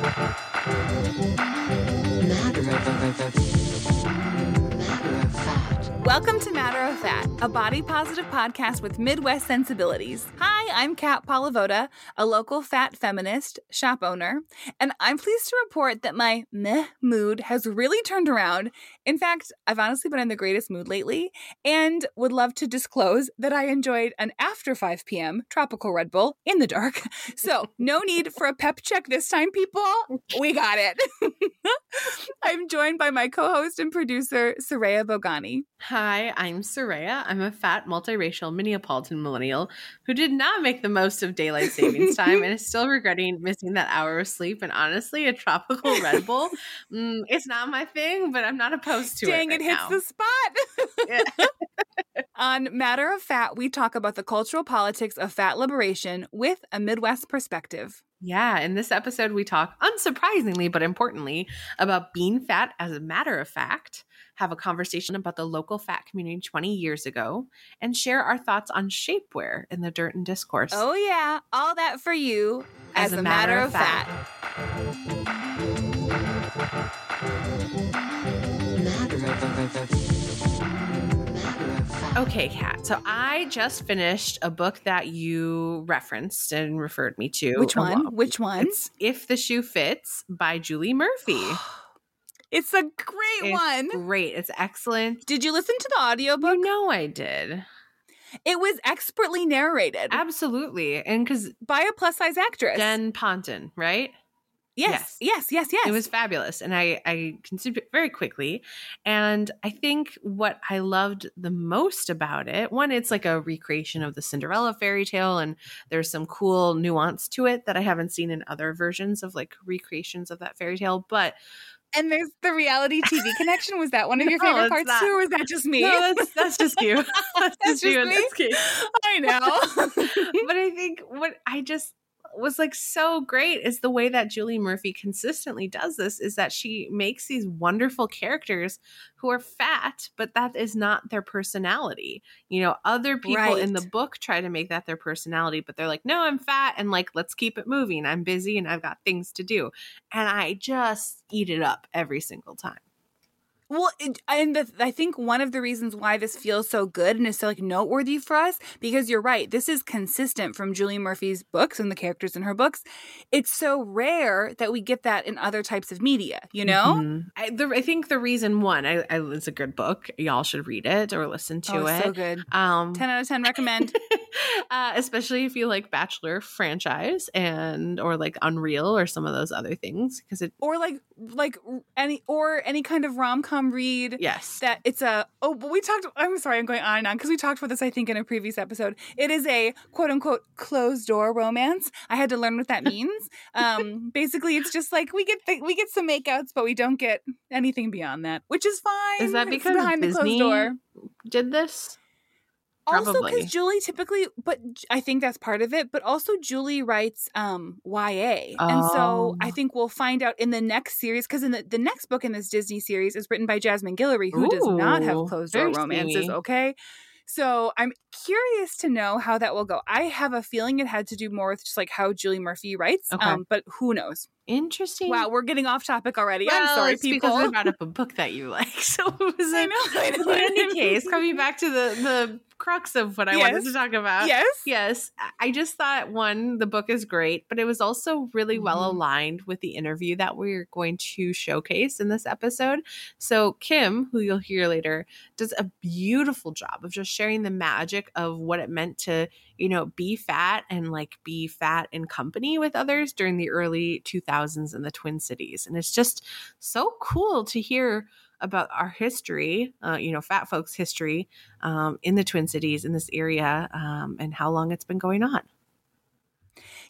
Matter of Fact. Welcome to Matter of Fact, a body-positive podcast with Midwest sensibilities. Hi, I'm Kat Palavoda, a local fat feminist, shop owner, and I'm pleased to report that my meh mood has really turned around. In fact, I've honestly been in the greatest mood lately and would love to disclose that I enjoyed an after 5 p.m. tropical Red Bull in the dark. So no need for a pep check this time, people. We got it. I'm joined by my co-host and producer, Saraya Bogani. Hi, I'm Saraya. I'm a fat, multiracial, Minneapolitan millennial who did not make the most of daylight savings time and is still regretting missing that hour of sleep. And honestly, a tropical Red Bull, it's not my thing, but I'm not opposed to Dang, it hits the spot. On Matter of Fat, we talk about the cultural politics of fat liberation with a Midwest perspective. Yeah, in this episode, we talk, unsurprisingly but importantly, about being fat as a matter of fact, have a conversation about the local fat community 20 years ago, and share our thoughts on shapewear in the dirt and discourse. Oh yeah, all that for you as a matter of fact. Okay, Kat, so I just finished a book that you referenced and referred me to. Which one? It's If the Shoe Fits by Julie Murphy. It's a great one. Great. It's excellent. Did you listen to the audiobook? No, I did. It was expertly narrated. Absolutely. And because by a plus-size actress. Den Ponton, right? Yes. It was fabulous. And I consumed it very quickly. And I think what I loved the most about it, one, it's like a recreation of the Cinderella fairy tale. And there's some cool nuance to it that I haven't seen in other versions of like recreations of that fairy tale. But and there's the reality TV connection. Was that one of your favorite parts too, or was that just me? No, that's just you. That's just you. And that's cute. I know. But I think what I just was like so great is the way that Julie Murphy consistently does this is that she makes these wonderful characters who are fat, but that is not their personality. You know, other people in the book try to make that their personality, but they're like, no, I'm fat. And like, let's keep it moving. I'm busy and I've got things to do. And I just eat it up every single time. Well, I think one of the reasons why this feels so good and is so like noteworthy for us, because you're right, this is consistent from Julie Murphy's books and the characters in her books. It's so rare that we get that in other types of media, you know? Mm-hmm. I think the reason, one, it's a good book. Y'all should read it or listen to it. Oh, so good. 10 out of 10 recommend. Especially if you like Bachelor franchise and or like Unreal or some of those other things. Or any kind of rom-com read. Yes. I'm going on and on because we talked about this, I think, in a previous episode. It is a quote unquote closed door romance. I had to learn what that means. Basically, it's just like we get some makeouts, but we don't get anything beyond that, which is fine. Is that because behind Disney the closed door did this? Probably. Also, because Julie typically, but I think that's part of it, but also Julie writes YA. Oh. And so I think we'll find out in the next series, because in the next book in this Disney series is written by Jasmine Guillory, who does not have closed door romances, okay? So I'm curious to know how that will go. I have a feeling it had to do more with just like how Julie Murphy writes, but who knows? Interesting. Wow, we're getting off topic already. Well, I'm sorry, people. Because we brought up a book that you like. So it was like, in any case, coming back to the crux of what I wanted to talk about. Yes. I just thought, one, the book is great, but it was also really well aligned with the interview that we're going to showcase in this episode. So Kim, who you'll hear later, does a beautiful job of just sharing the magic of what it meant to, you know, be fat and like be fat in company with others during the early 2000s in the Twin Cities. And it's just so cool to hear about our history, fat folks' history in the Twin Cities, in this area, and how long it's been going on.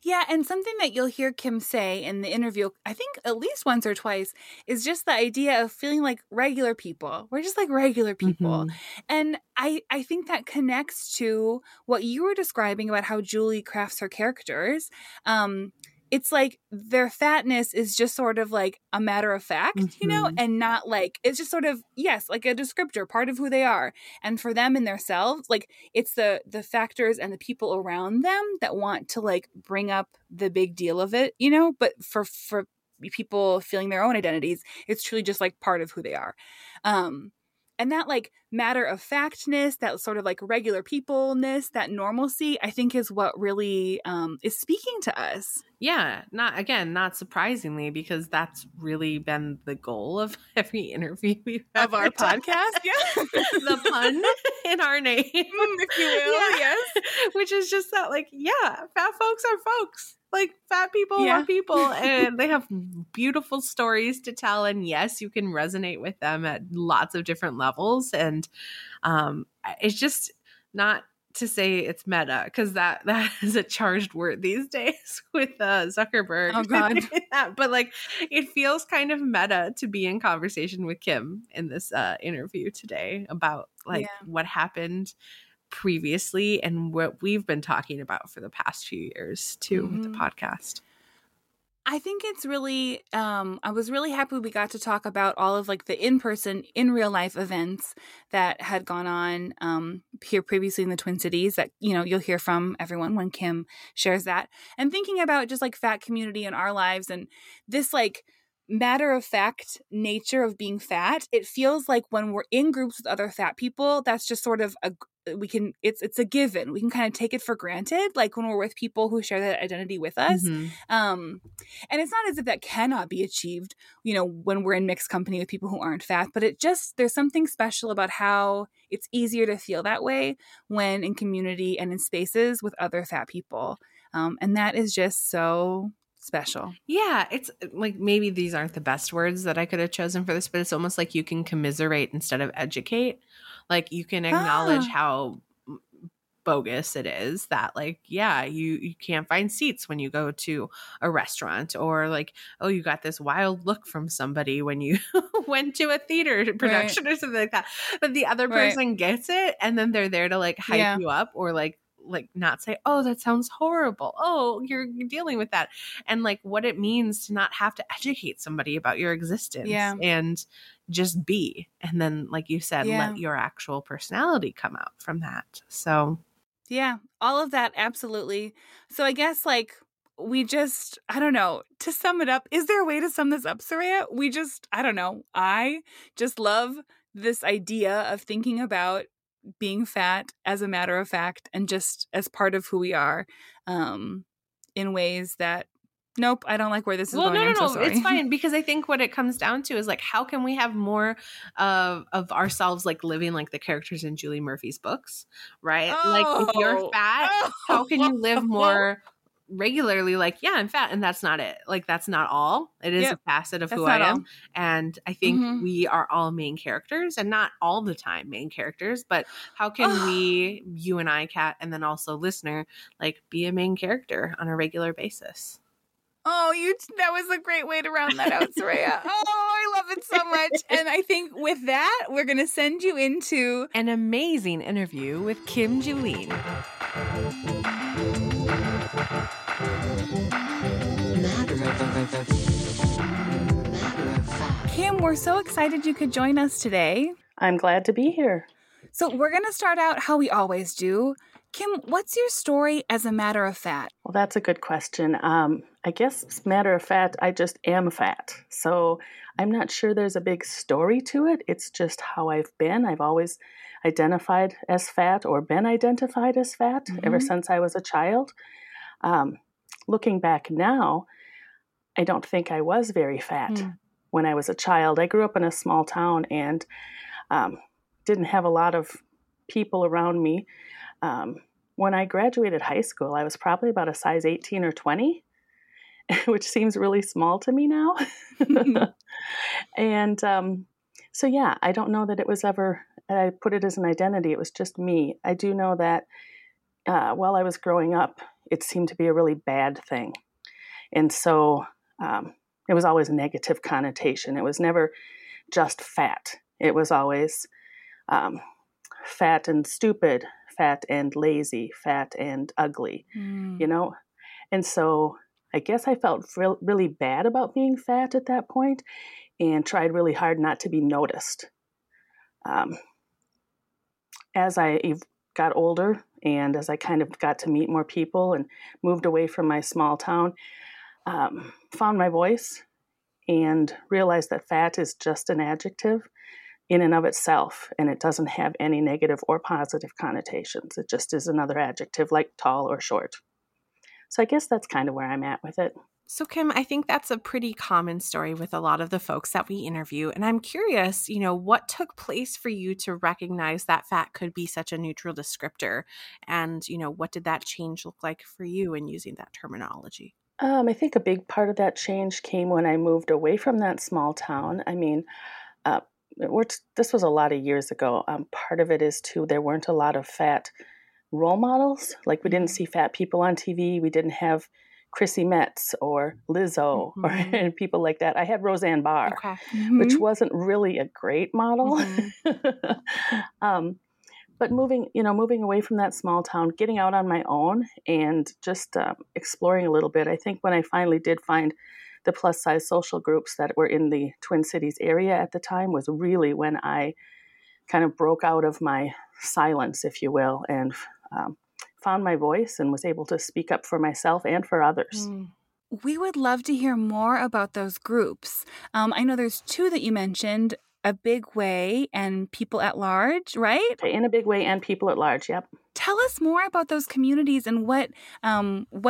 Yeah, and something that you'll hear Kim say in the interview, I think at least once or twice, is just the idea of feeling like regular people. We're just like regular people. Mm-hmm. And I think that connects to what you were describing about how Julie crafts her characters. It's like their fatness is just sort of like a matter of fact, you know, and not like, it's just sort of, yes, like a descriptor, part of who they are. And for them and themselves, like it's the factors and the people around them that want to like bring up the big deal of it, you know, but for people feeling their own identities. It's truly just like part of who they are. And that like matter of factness, that sort of like regular peopleness, that normalcy, I think is what really is speaking to us. Yeah. Not surprisingly, because that's really been the goal of every interview we've had. Of our podcast. Yeah. The pun in our name. If you will, yes. Which is just that like, yeah, fat folks are folks. Like fat people are people and they have beautiful stories to tell. And yes, you can resonate with them at lots of different levels. And it's just not to say it's meta, because that is a charged word these days with Zuckerberg. Oh, God. But like it feels kind of meta to be in conversation with Kim in this interview today about like what happened previously and what we've been talking about for the past few years too with the podcast. I think it's really I was really happy we got to talk about all of like the in-person, in real life events that had gone on here previously in the Twin Cities that, you know, you'll hear from everyone when Kim shares that. And thinking about just like fat community in our lives and this like matter of fact nature of being fat, it feels like when we're in groups with other fat people, that's just sort of it's a given. We can kind of take it for granted, like when we're with people who share that identity with us. And it's not as if that cannot be achieved, you know, when we're in mixed company with people who aren't fat, but it just, there's something special about how it's easier to feel that way when in community and in spaces with other fat people. And that is just so special. Yeah. It's like, maybe these aren't the best words that I could have chosen for this, but it's almost like you can commiserate instead of educate. Like you can acknowledge how bogus it is that like, yeah, you can't find seats when you go to a restaurant, or like, oh, you got this wild look from somebody when you went to a theater production or something like that. But the other person gets it, and then they're there to like hype you up, or like not say, oh, that sounds horrible. Oh, you're dealing with that. And like what it means to not have to educate somebody about your existence and just be. And then, like you said, let your actual personality come out from that. So yeah, all of that. Absolutely. So I guess like we just, I don't know, to sum it up, is there a way to sum this up, Saraya? We just, I don't know. I just love this idea of thinking about being fat as a matter of fact and just as part of who we are in ways that I don't like where this is going. No, it's fine, because I think what it comes down to is like, how can we have more of ourselves like living like the characters in Julie Murphy's books, right? Like if you're fat, how can you live more regularly like, yeah, I'm fat, and that's not it. Like that's not all. It is a facet of who I am. And I think we are all main characters, and not all the time main characters, but how can we, you and I, Kat, and then also listener, like be a main character on a regular basis? Oh, that was a great way to round that out, Saraya. Oh, I love it so much. And I think with that, we're going to send you into an amazing interview with Kim Juline. Kim, we're so excited you could join us today. I'm glad to be here. So we're going to start out how we always do. Kim, what's your story as a matter of fat? Well, that's a good question. I guess as a matter of fact, I just am fat. So I'm not sure there's a big story to it. It's just how I've been. I've always identified as fat, or been identified as fat ever since I was a child. Looking back now, I don't think I was very fat when I was a child. I grew up in a small town and didn't have a lot of people around me. When I graduated high school, I was probably about a size 18 or 20, which seems really small to me now. And so, yeah, I don't know that it was ever, I put it as an identity. It was just me. I do know that while I was growing up, it seemed to be a really bad thing. And so it was always a negative connotation. It was never just fat. It was always fat and stupid, fat and lazy, fat and ugly, you know? And so I guess I felt really bad about being fat at that point, and tried really hard not to be noticed. As I got older and as I kind of got to meet more people and moved away from my small town, found my voice and realize that fat is just an adjective in and of itself, and it doesn't have any negative or positive connotations. It just is another adjective like tall or short. So I guess that's kind of where I'm at with it. So Kim, I think that's a pretty common story with a lot of the folks that we interview. And I'm curious, you know, what took place for you to recognize that fat could be such a neutral descriptor? And, you know, what did that change look like for you in using that terminology? I think a big part of that change came when I moved away from that small town. I mean, this was a lot of years ago. Part of it is, too, there weren't a lot of fat role models. Like, we didn't see fat people on TV. We didn't have Chrissy Metz or Lizzo or people like that. I had Roseanne Barr, which wasn't really a great model. But moving away from that small town, getting out on my own and just exploring a little bit. I think when I finally did find the plus size social groups that were in the Twin Cities area at the time was really when I kind of broke out of my silence, if you will, and found my voice and was able to speak up for myself and for others. We would love to hear more about those groups. I know there's two that you mentioned, A Big Way and People at Large, right? In a Big Way and People at Large, yep. Tell us more about those communities and what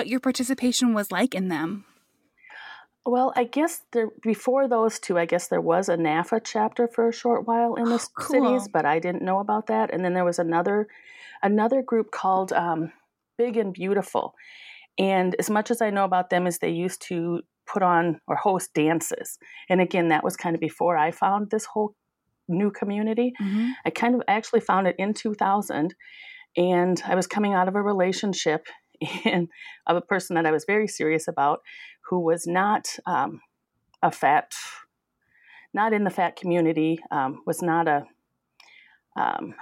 your participation was like in them. Well, I guess before those two, I guess there was a NAFA chapter for a short while in the cities, but I didn't know about that. And then there was another group called Big and Beautiful. And as much as I know about them is they used to put on or host dances. And again, that was kind of before I found this whole new community. I actually found it in 2000. And I was coming out of a relationship and of a person that I was very serious about who was not not in the fat community, was not a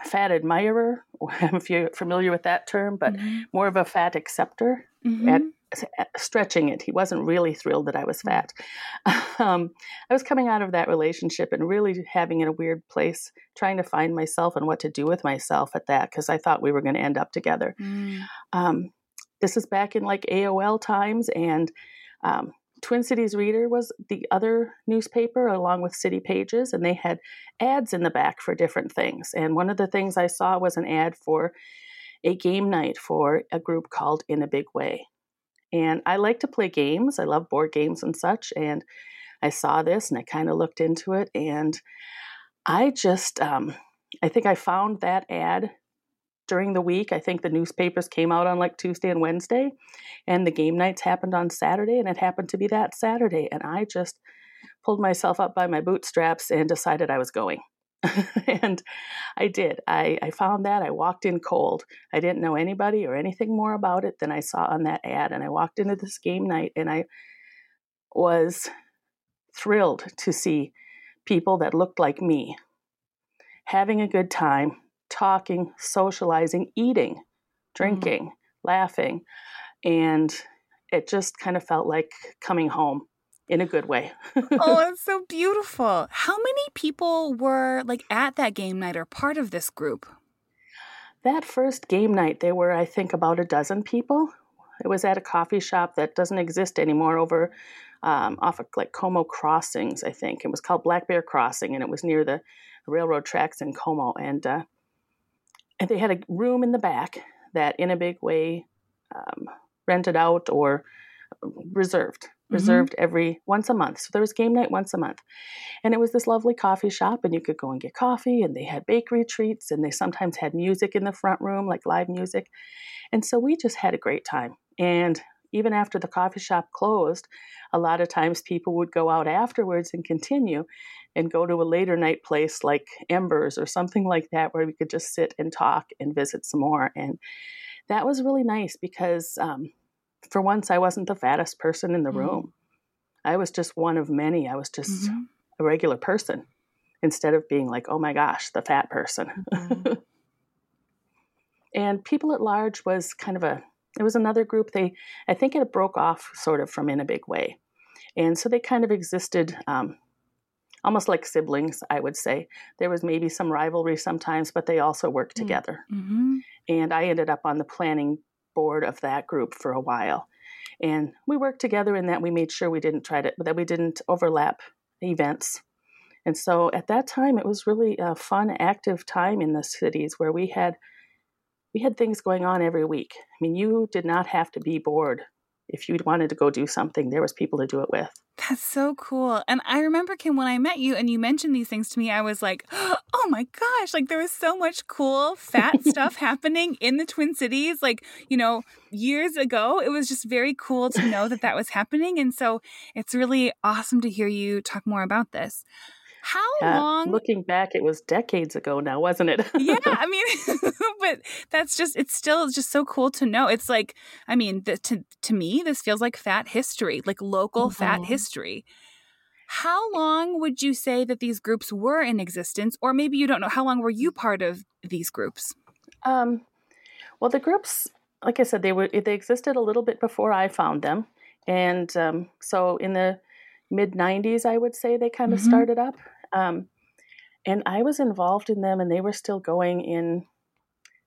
fat admirer, if you're familiar with that term, but more of a fat acceptor at stretching it. He wasn't really thrilled that I was fat. I was coming out of that relationship and really having in a weird place, trying to find myself and what to do with myself at that, because I thought we were going to end up together. This is back in like AOL times, and Twin Cities Reader was the other newspaper along with City Pages, and they had ads in the back for different things. And one of the things I saw was an ad for a game night for a group called In a Big Way. And I like to play games. I love board games and such. And I saw this and I kind of looked into it. And I just, I think I found that ad during the week. I think the newspapers came out on like Tuesday and Wednesday, and the game nights happened on Saturday, and it happened to be that Saturday. And I just pulled myself up by my bootstraps and decided I was going. And I did. I found that. I walked in cold. I didn't know anybody or anything more about it than I saw on that ad. And I walked into this game night, and I was thrilled to see people that looked like me having a good time, talking, socializing, eating, drinking, laughing. And it just kind of felt like coming home in a good way. Oh, it's so beautiful. How many people were like at that game night or part of this group? That first game night, there were, I think, about a dozen people. It was at a coffee shop that doesn't exist anymore over off of like Como Crossings, I think. It was called Black Bear Crossing, and it was near the railroad tracks in Como. And they had a room in the back that In a Big Way rented out or reserved every once a month. So there was game night once a month. And it was this lovely coffee shop, and you could go and get coffee, and they had bakery treats, and they sometimes had music in the front room, like live music. And so we just had a great time. And even after the coffee shop closed, a lot of times people would go out afterwards and continue and go to a later night place like Embers or something like that, where we could just sit and talk and visit some more. And that was really nice because for once, I wasn't the fattest person in the room. I was just one of many. I was just a regular person instead of being like, oh my gosh, the fat person. And People at Large was kind of it was another group. I think it broke off sort of from In a Big Way. And so they kind of existed almost like siblings, I would say. There was maybe some rivalry sometimes, but they also worked together. And I ended up on the planning board of that group for a while. And we worked together in that we made sure we didn't try to, that we didn't overlap events. And so at that time, it was really a fun, active time in the cities where we had things going on every week. I mean, you did not have to be bored. If you wanted to go do something, there was people to do it with. That's so cool. And I remember, Kim, when I met you and you mentioned these things to me, I was like, oh my gosh, like there was so much cool fat stuff happening in the Twin Cities. Like, you know, years ago, it was just very cool to know that that was happening. And so it's really awesome to hear you talk more about this. How long? Looking back, it was decades ago now, wasn't it? Yeah, I mean, but that's just, it's still just so cool to know. It's like, I mean, to me, this feels like fat history, like local fat history. How long would you say that these groups were in existence? Or maybe you don't know. How long were you part of these groups? Well, the groups, like I said, they existed a little bit before I found them. And so in the mid-90s, I would say they kind of started up. And I was involved in them, and they were still going in,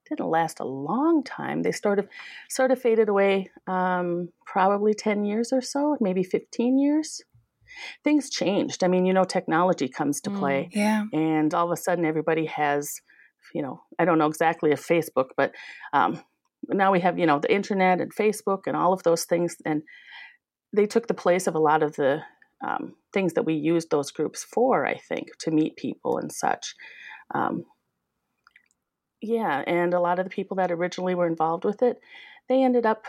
didn't last a long time. They sort of faded away, probably 10 years or so, maybe 15 years. Things changed. I mean, you know, technology comes to play. Yeah. And all of a sudden everybody has, you know, I don't know exactly if Facebook, but now we have, you know, the internet and Facebook and all of those things. And they took the place of a lot of the things that we used those groups for, I think, to meet people and such. Yeah, and a lot of the people that originally were involved with it, they ended up,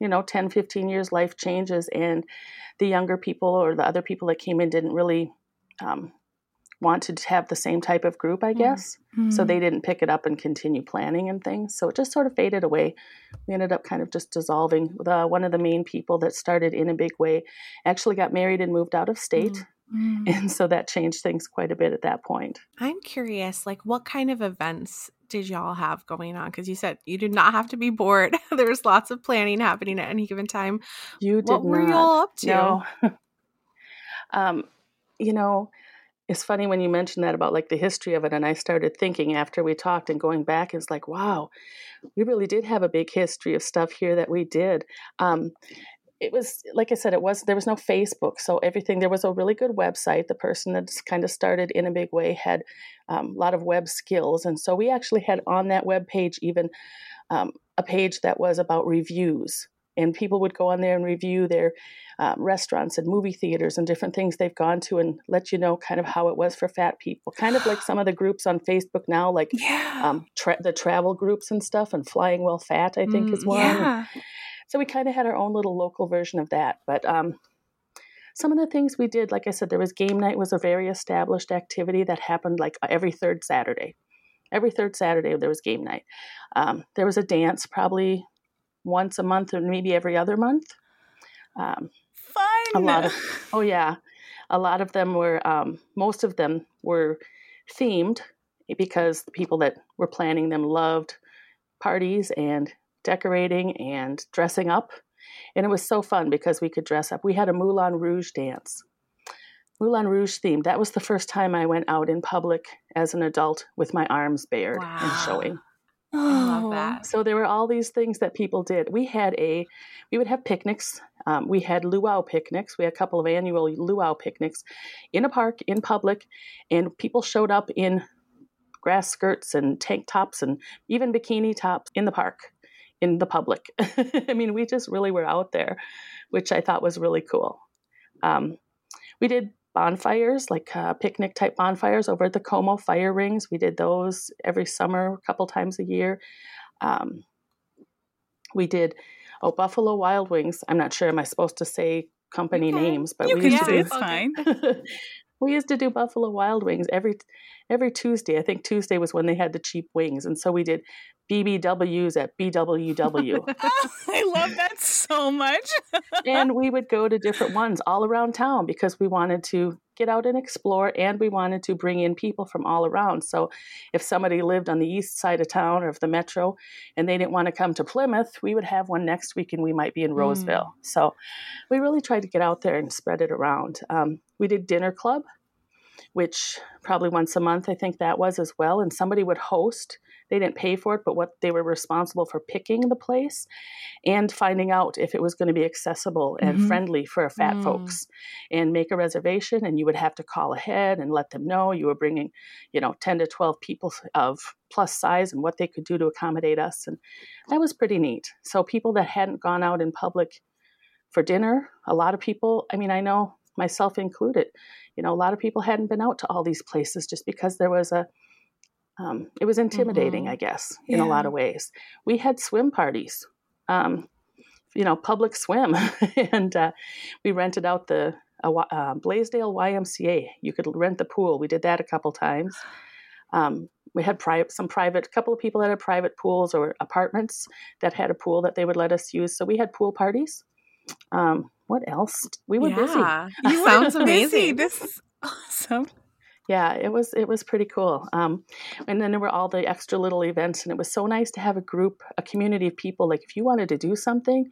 you know, 10, 15 years, life changes, and the younger people or the other people that came in didn't really want to have the same type of group, I guess. So they didn't pick it up and continue planning and things. So it just sort of faded away. We ended up kind of just dissolving. One of the main people that started In a Big Way actually got married and moved out of state. And so that changed things quite a bit at that point. I'm curious, like what kind of events did y'all have going on? Because you said you did not have to be bored. There was lots of planning happening at any given time. What were y'all up to? No. You know, it's funny when you mentioned that about like the history of it. And I started thinking after we talked and going back, it's like, wow, we really did have a big history of stuff here that we did. It was, like I said, there was no Facebook. So everything, there was a really good website. The person that kind of started In a Big Way had a lot of web skills. And so we actually had on that web page, even a page that was about reviews. And people would go on there and review their restaurants and movie theaters and different things they've gone to and let you know kind of how it was for fat people. Kind of like some of the groups on Facebook now, like the travel groups and stuff, and Flying Well Fat, I think, is one. Yeah. So we kind of had our own little local version of that. But some of the things we did, like I said, there was game night, was a very established activity that happened like every third Saturday. Every third Saturday there was game night. There was a dance probably once a month or maybe every other month. Fun. A lot of them were, most of them were themed because the people that were planning them loved parties and decorating and dressing up. And it was so fun because we could dress up. We had a Moulin Rouge dance. Moulin Rouge themed. That was the first time I went out in public as an adult with my arms bared and showing. I love that. So there were all these things that people did. We would have picnics. We had luau picnics. We had a couple of annual luau picnics in a park, in public, and people showed up in grass skirts and tank tops and even bikini tops in the park, in the public. I mean, we just really were out there, which I thought was really cool. We did bonfires, like picnic type bonfires over at the Como fire rings. We did those every summer, a couple times a year. We did Buffalo Wild Wings. I'm not sure am I supposed to say company names, but we used to do, it's fine. We used to do Buffalo Wild Wings every Tuesday. I think Tuesday was when they had the cheap wings, and so we did BBWs at BWW. I love that so much. And we would go to different ones all around town because we wanted to get out and explore, and we wanted to bring in people from all around. So if somebody lived on the east side of town or of the metro and they didn't want to come to Plymouth, we would have one next week and we might be in Roseville. So we really tried to get out there and spread it around. We did dinner club, which probably once a month, I think that was as well. And somebody would host They didn't pay for it, but what they were responsible for picking the place and finding out if it was going to be accessible and friendly for fat folks, and make a reservation. And you would have to call ahead and let them know you were bringing, 10 to 12 people of plus size and what they could do to accommodate us. And that was pretty neat. So people that hadn't gone out in public for dinner, a lot of people, I know myself included, a lot of people hadn't been out to all these places just because there was it was intimidating, I guess, in a lot of ways. We had swim parties, public swim. And we rented out the Blaisdell YMCA. You could rent the pool. We did that a couple times. We had couple of people that had private pools or apartments that had a pool that they would let us use. So we had pool parties. What else? We were busy. You sounds amazing. This is awesome. Yeah, it was pretty cool. And then there were all the extra little events, and it was so nice to have a community of people. Like if you wanted to do something,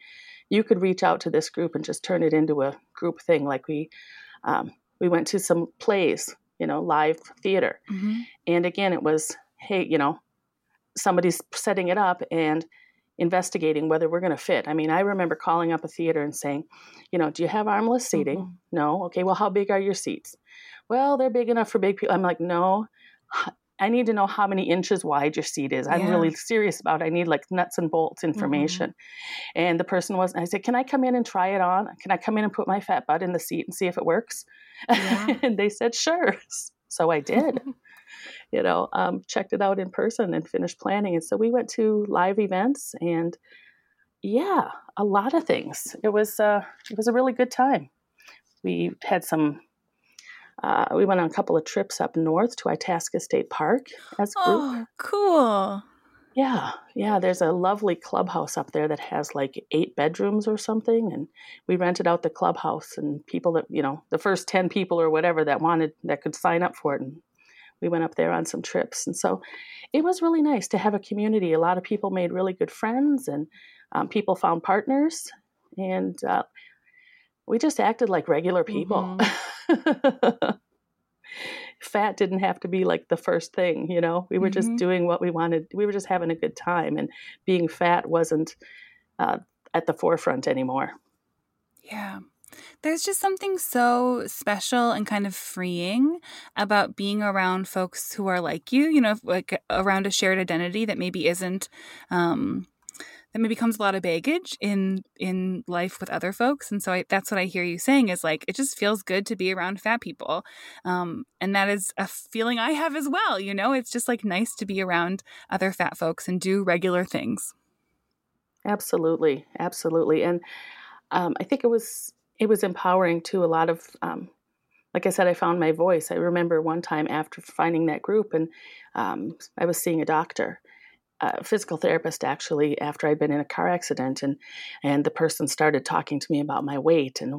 you could reach out to this group and just turn it into a group thing. Like we went to some plays, live theater. And again, it was, hey, somebody's setting it up and investigating whether we're going to fit. I remember calling up a theater and saying, do you have armless seating? No. Okay, well, how big are your seats? Well, they're big enough for big people. I'm like, no, I need to know how many inches wide your seat is. I'm really serious about it. I need like nuts and bolts information. And the person I said, can I come in and try it on? Can I come in and put my fat butt in the seat and see if it works? And they said, sure. So I did, checked it out in person and finished planning. And so we went to live events and a lot of things. It was a really good time. We had we went on a couple of trips up north to Itasca State Park as a group. Oh, cool. Yeah. Yeah. There's a lovely clubhouse up there that has like 8 bedrooms or something. And we rented out the clubhouse, and people that, the first 10 people or whatever that could sign up for it. And we went up there on some trips. And so it was really nice to have a community. A lot of people made really good friends, and people found partners, and we just acted like regular people. Fat didn't have to be like the first thing, we were just doing what we wanted. We were just having a good time, and being fat wasn't at the forefront anymore. Yeah. There's just something so special and kind of freeing about being around folks who are like you, like around a shared identity that maybe isn't, that maybe comes a lot of baggage in life with other folks. And so that's what I hear you saying is like, it just feels good to be around fat people. And that is a feeling I have as well. It's just like nice to be around other fat folks and do regular things. Absolutely. Absolutely. And I think it was empowering to a lot of, like I said, I found my voice. I remember one time after finding that group, and I was seeing a doctor, a physical therapist, actually, after I'd been in a car accident, and the person started talking to me about my weight, and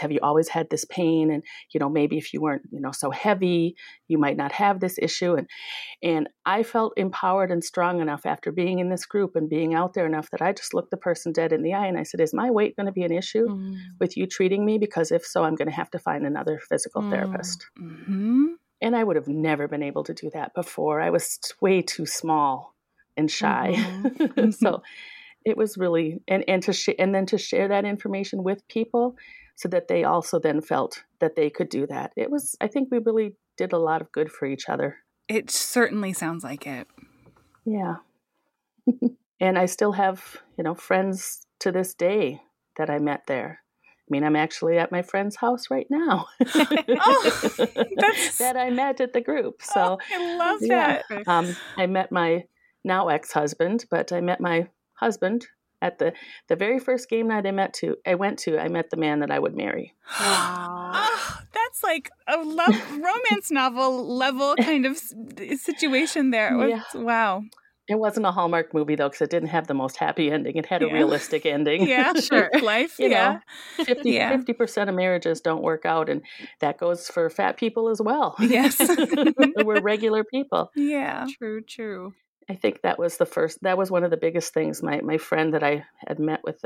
have you always had this pain? And, maybe if you weren't, so heavy, you might not have this issue. And I felt empowered and strong enough after being in this group and being out there enough that I just looked the person dead in the eye and I said, is my weight going to be an issue with you treating me? Because if so, I'm going to have to find another physical therapist. And I would have never been able to do that before. I was way too small and shy. So it was really, and then to share that information with people so that they also then felt that they could do that. I think we really did a lot of good for each other. It certainly sounds like it. Yeah. And I still have, friends to this day that I met there. I'm actually at my friend's house right now. That I met at the group. So I love that. I met my now ex-husband, but I met my husband at the very first game night I met the man that I would marry. Oh, that's like a romance novel level kind of situation there. Wow. It wasn't a Hallmark movie, though, because it didn't have the most happy ending. It had a realistic ending. Yeah, sure. Life, know, 50% of marriages don't work out, and that goes for fat people as well. Yes. We're regular people. Yeah, true. I think that was one of the biggest things. My friend that I had met with,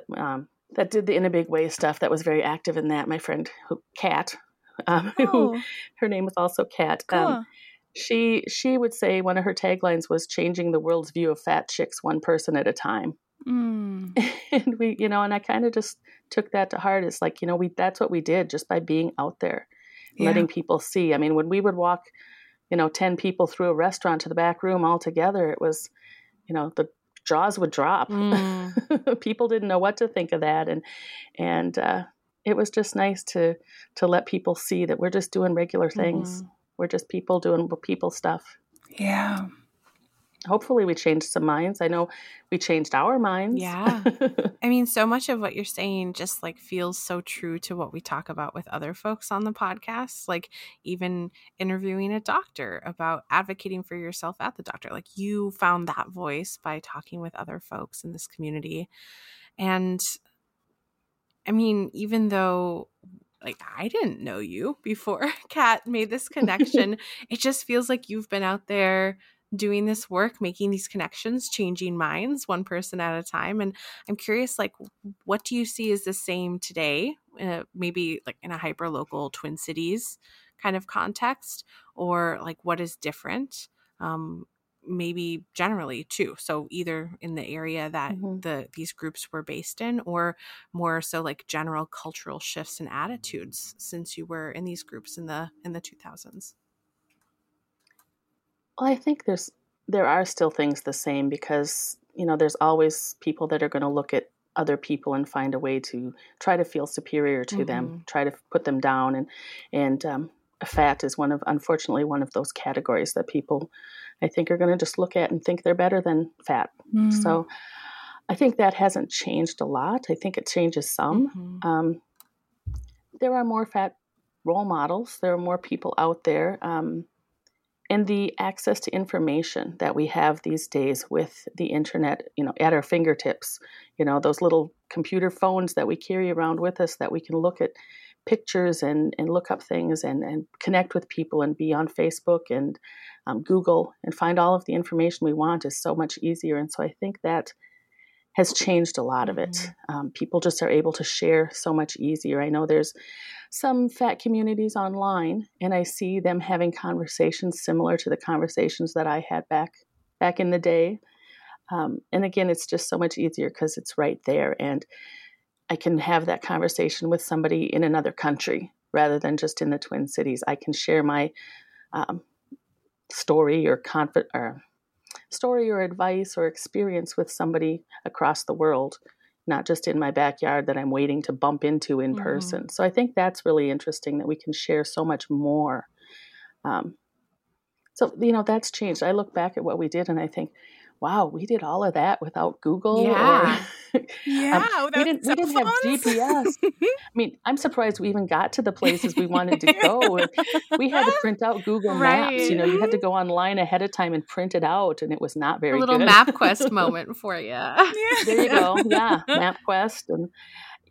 that did the In a Big Way stuff, that was very active in that. My friend, Kat, her name was also Kat. Cool. She would say one of her taglines was changing the world's view of fat chicks one person at a time. Mm. And we, you know, and I kind of just took that to heart. It's like, you know, that's what we did just by being out there, letting people see. I mean, when we would walk, you know, 10 people through a restaurant to the back room all together, it was, you know, the jaws would drop. Mm. People didn't know what to think of that. And it was just nice to let people see that we're just doing regular things. Mm. We're just people doing people stuff. Yeah. Hopefully we changed some minds. I know we changed our minds. Yeah. I mean, so much of what you're saying just like feels so true to what we talk about with other folks on the podcast, like even interviewing a doctor about advocating for yourself at the doctor. Like you found that voice by talking with other folks in this community. And I mean, even though like I didn't know you before Kat made this connection, it just feels like you've been out there doing this work, making these connections, changing minds one person at a time. And I'm curious, like, what do you see as the same today, maybe like in a hyper-local Twin Cities kind of context, or like what is different, maybe generally too? So either in the area that these groups were based in, or more so like general cultural shifts and attitudes since you were in these groups in the 2000s. Well, I think there are still things the same because, you know, there's always people that are going to look at other people and find a way to try to feel superior to them, try to put them down. And fat is unfortunately one of those categories that people, I think, are going to just look at and think they're better than fat. Mm-hmm. So I think that hasn't changed a lot. I think it changes some. Mm-hmm. There are more fat role models. There are more people out there. And the access to information that we have these days with the internet, you know, at our fingertips, you know, those little computer phones that we carry around with us that we can look at pictures and look up things and connect with people and be on Facebook and Google and find all of the information we want is so much easier. And so I think that has changed a lot of it. People just are able to share so much easier. I know there's some fat communities online, and I see them having conversations similar to the conversations that I had back in the day. And again, it's just so much easier because it's right there. And I can have that conversation with somebody in another country rather than just in the Twin Cities. I can share my story or advice or experience with somebody across the world, not just in my backyard that I'm waiting to bump into in person. So I think that's really interesting that we can share so much more. So, you know, that's changed. I look back at what we did and I think, wow, we did all of that without Google. Yeah, or, we didn't have GPS. I mean, I'm surprised we even got to the places we wanted to go. We had to print out Google Maps. You know, you had to go online ahead of time and print it out, and it was not very good. A little MapQuest moment for you. Yeah. There you go. Yeah, MapQuest. And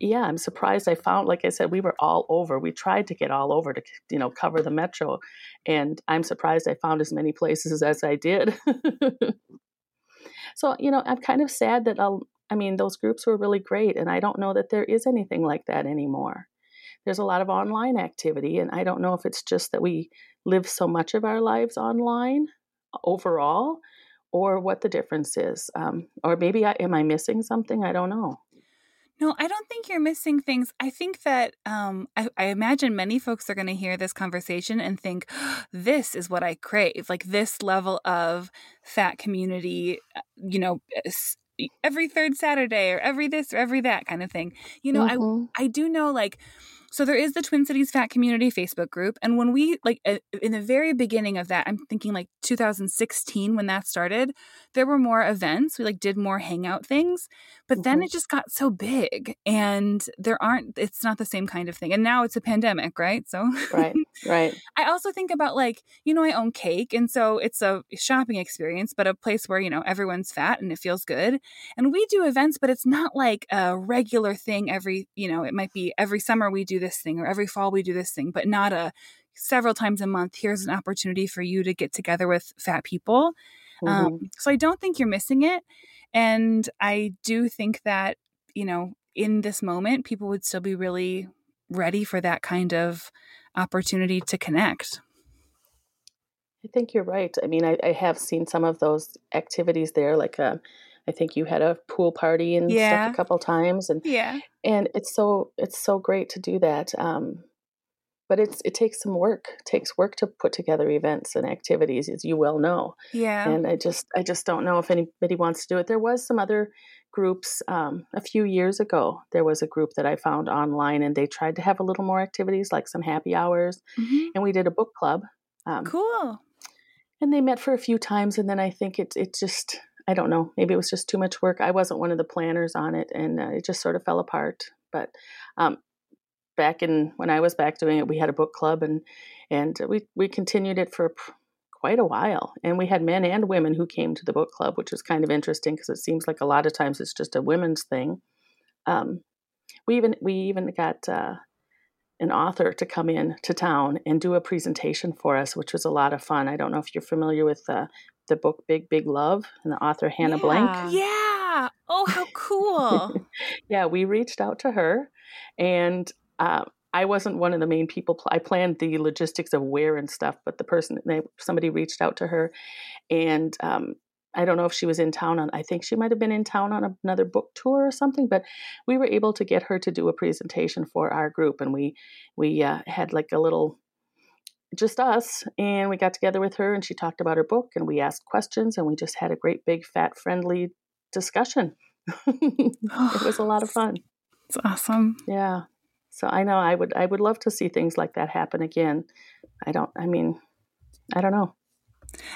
yeah, I'm surprised I found, like I said, we were all over. We tried to get all over to, you know, cover the metro. And I'm surprised I found as many places as I did. So, you know, I'm kind of sad that, those groups were really great, and I don't know that there is anything like that anymore. There's a lot of online activity, and I don't know if it's just that we live so much of our lives online overall, or what the difference is. Or maybe am I missing something? I don't know. No, I don't think you're missing things. I think that I imagine many folks are going to hear this conversation and think, this is what I crave, like this level of fat community, you know, every third Saturday or every this or every that kind of thing. You know, I do know, like, so there is the Twin Cities Fat Community Facebook group. And when we, like, in the very beginning of that, I'm thinking like 2016, when that started, there were more events. We like did more hangout things, but then it just got so big and it's not the same kind of thing. And now it's a pandemic, right? So Right. I also think about, like, you know, I own Cake. And so it's a shopping experience, but a place where, you know, everyone's fat and it feels good. And we do events, but it's not like a regular thing every, you know, it might be every summer we do this thing, or every fall we do this thing, but not a several times a month, here's an opportunity for you to get together with fat people. So I don't think you're missing it. And I do think that, you know, in this moment, people would still be really ready for that kind of opportunity to connect. I I think you're right. I mean, I have seen some of those activities there, like I think you had a pool party and stuff a couple times, and and it's so great to do that. But it takes some work. It takes work to put together events and activities, as you well know. Yeah. And I just don't know if anybody wants to do it. There was some other groups a few years ago. There was a group that I found online, and they tried to have a little more activities, like some happy hours. Mm-hmm. And we did a book club. Cool. And they met for a few times, and then I think it just, I don't know, maybe it was just too much work. I wasn't one of the planners on it, and it just sort of fell apart. But back in when I was back doing it, we had a book club, and we continued it for quite a while. And we had men and women who came to the book club, which was kind of interesting because it seems like a lot of times it's just a women's thing. We even got an author to come in to town and do a presentation for us, which was a lot of fun. I don't know if you're familiar with the book Big, Big Love and the author Hannah Blank. Yeah. Oh, how cool. Yeah, we reached out to her, and I wasn't one of the main people. I planned the logistics of where and stuff, but somebody reached out to her, and I don't know if she was in town I think she might've been in town on another book tour or something, but we were able to get her to do a presentation for our group. And we had like a little, just us, and we got together with her, and she talked about her book, and we asked questions, and we just had a great big fat friendly discussion. It was a lot of fun. It's awesome. Yeah. So I know I would love to see things like that happen again. I don't know.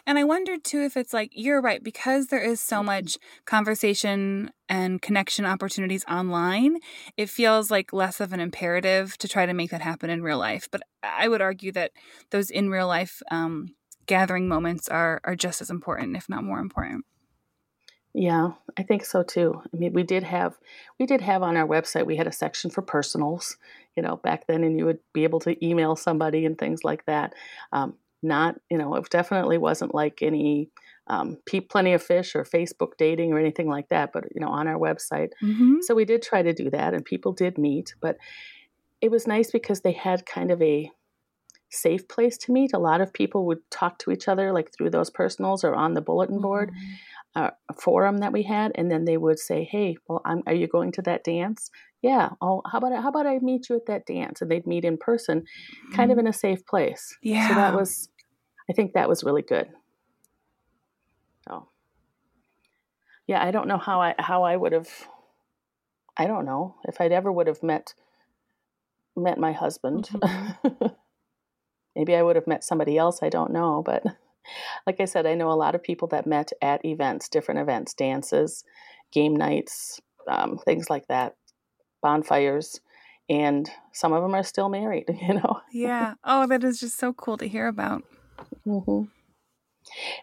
And I wonder too, if it's like, you're right, because there is so much conversation and connection opportunities online, it feels like less of an imperative to try to make that happen in real life. But I would argue that those in real life gathering moments are just as important, if not more important. Yeah, I think so too. I mean, we did have on our website, we had a section for personals, back then, and you would be able to email somebody and things like that. It definitely wasn't like any Plenty of Fish or Facebook dating or anything like that, but on our website. Mm-hmm. So we did try to do that, and people did meet, but it was nice because they had kind of a safe place to meet. A lot of people would talk to each other like through those personals or on the bulletin board. Mm-hmm. A forum that we had, and then they would say, "Hey, well, are you going to that dance? Yeah. Oh, how about I meet you at that dance?" And they'd meet in person, kind of in a safe place. Yeah. So I think that was really good. So, yeah, I don't know how I would have. I don't know if I'd ever would have met my husband. Mm-hmm. Maybe I would have met somebody else. I don't know, but. Like I said, I know a lot of people that met at events, different events, dances, game nights, things like that, bonfires, and some of them are still married, Yeah. Oh, that is just so cool to hear about. Mm-hmm.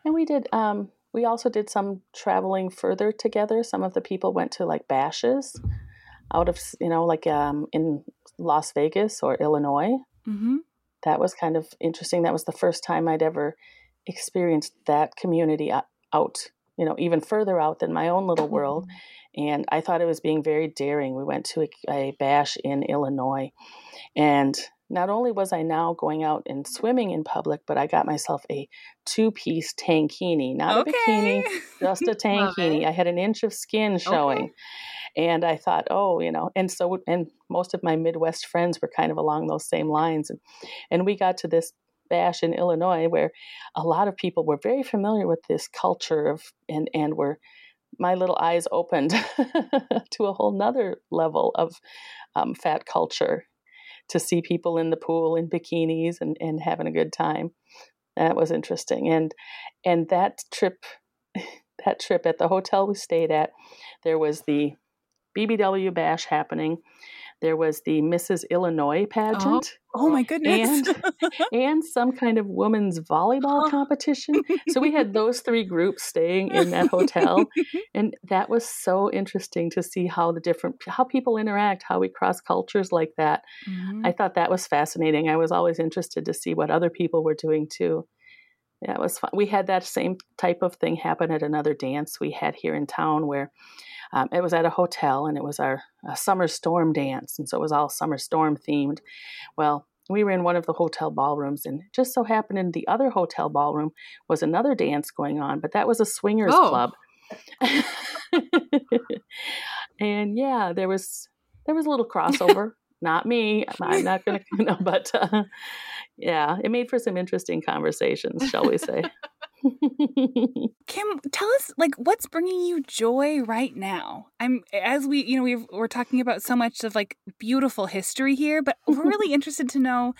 And we also did some traveling further together. Some of the people went to like bashes out of, in Las Vegas or Illinois. Mm-hmm. That was kind of interesting. That was the first time I'd ever experienced that community out, even further out than my own little world. And I thought it was being very daring. We went to a bash in Illinois. And not only was I now going out and swimming in public, but I got myself a 2-piece tankini, not a bikini, just a tankini. I had an inch of skin showing. Okay. And I thought, and most of my Midwest friends were kind of along those same lines. And we got to this bash in Illinois where a lot of people were very familiar with this culture and were, my little eyes opened to a whole nother level of fat culture, to see people in the pool in bikinis and having a good time. That was interesting. And that trip at the hotel we stayed at, there was the BBW bash happening. There was the Mrs. Illinois pageant. Oh my goodness. And some kind of women's volleyball competition. So we had those three groups staying in that hotel. And that was so interesting to see how people interact, how we cross cultures like that. Mm-hmm. I thought that was fascinating. I was always interested to see what other people were doing too. Yeah, it was fun. We had that same type of thing happen at another dance we had here in town where it was at a hotel, and it was our summer storm dance. And so it was all summer storm themed. Well, We were in one of the hotel ballrooms, and it just so happened in the other hotel ballroom was another dance going on, but that was a swingers club. And yeah, there was a little crossover. Not me. I'm not going to, but yeah, it made for some interesting conversations, shall we say. Kim, tell us, like, what's bringing you joy right now? We're talking about so much of like beautiful history here, but we're really interested to know,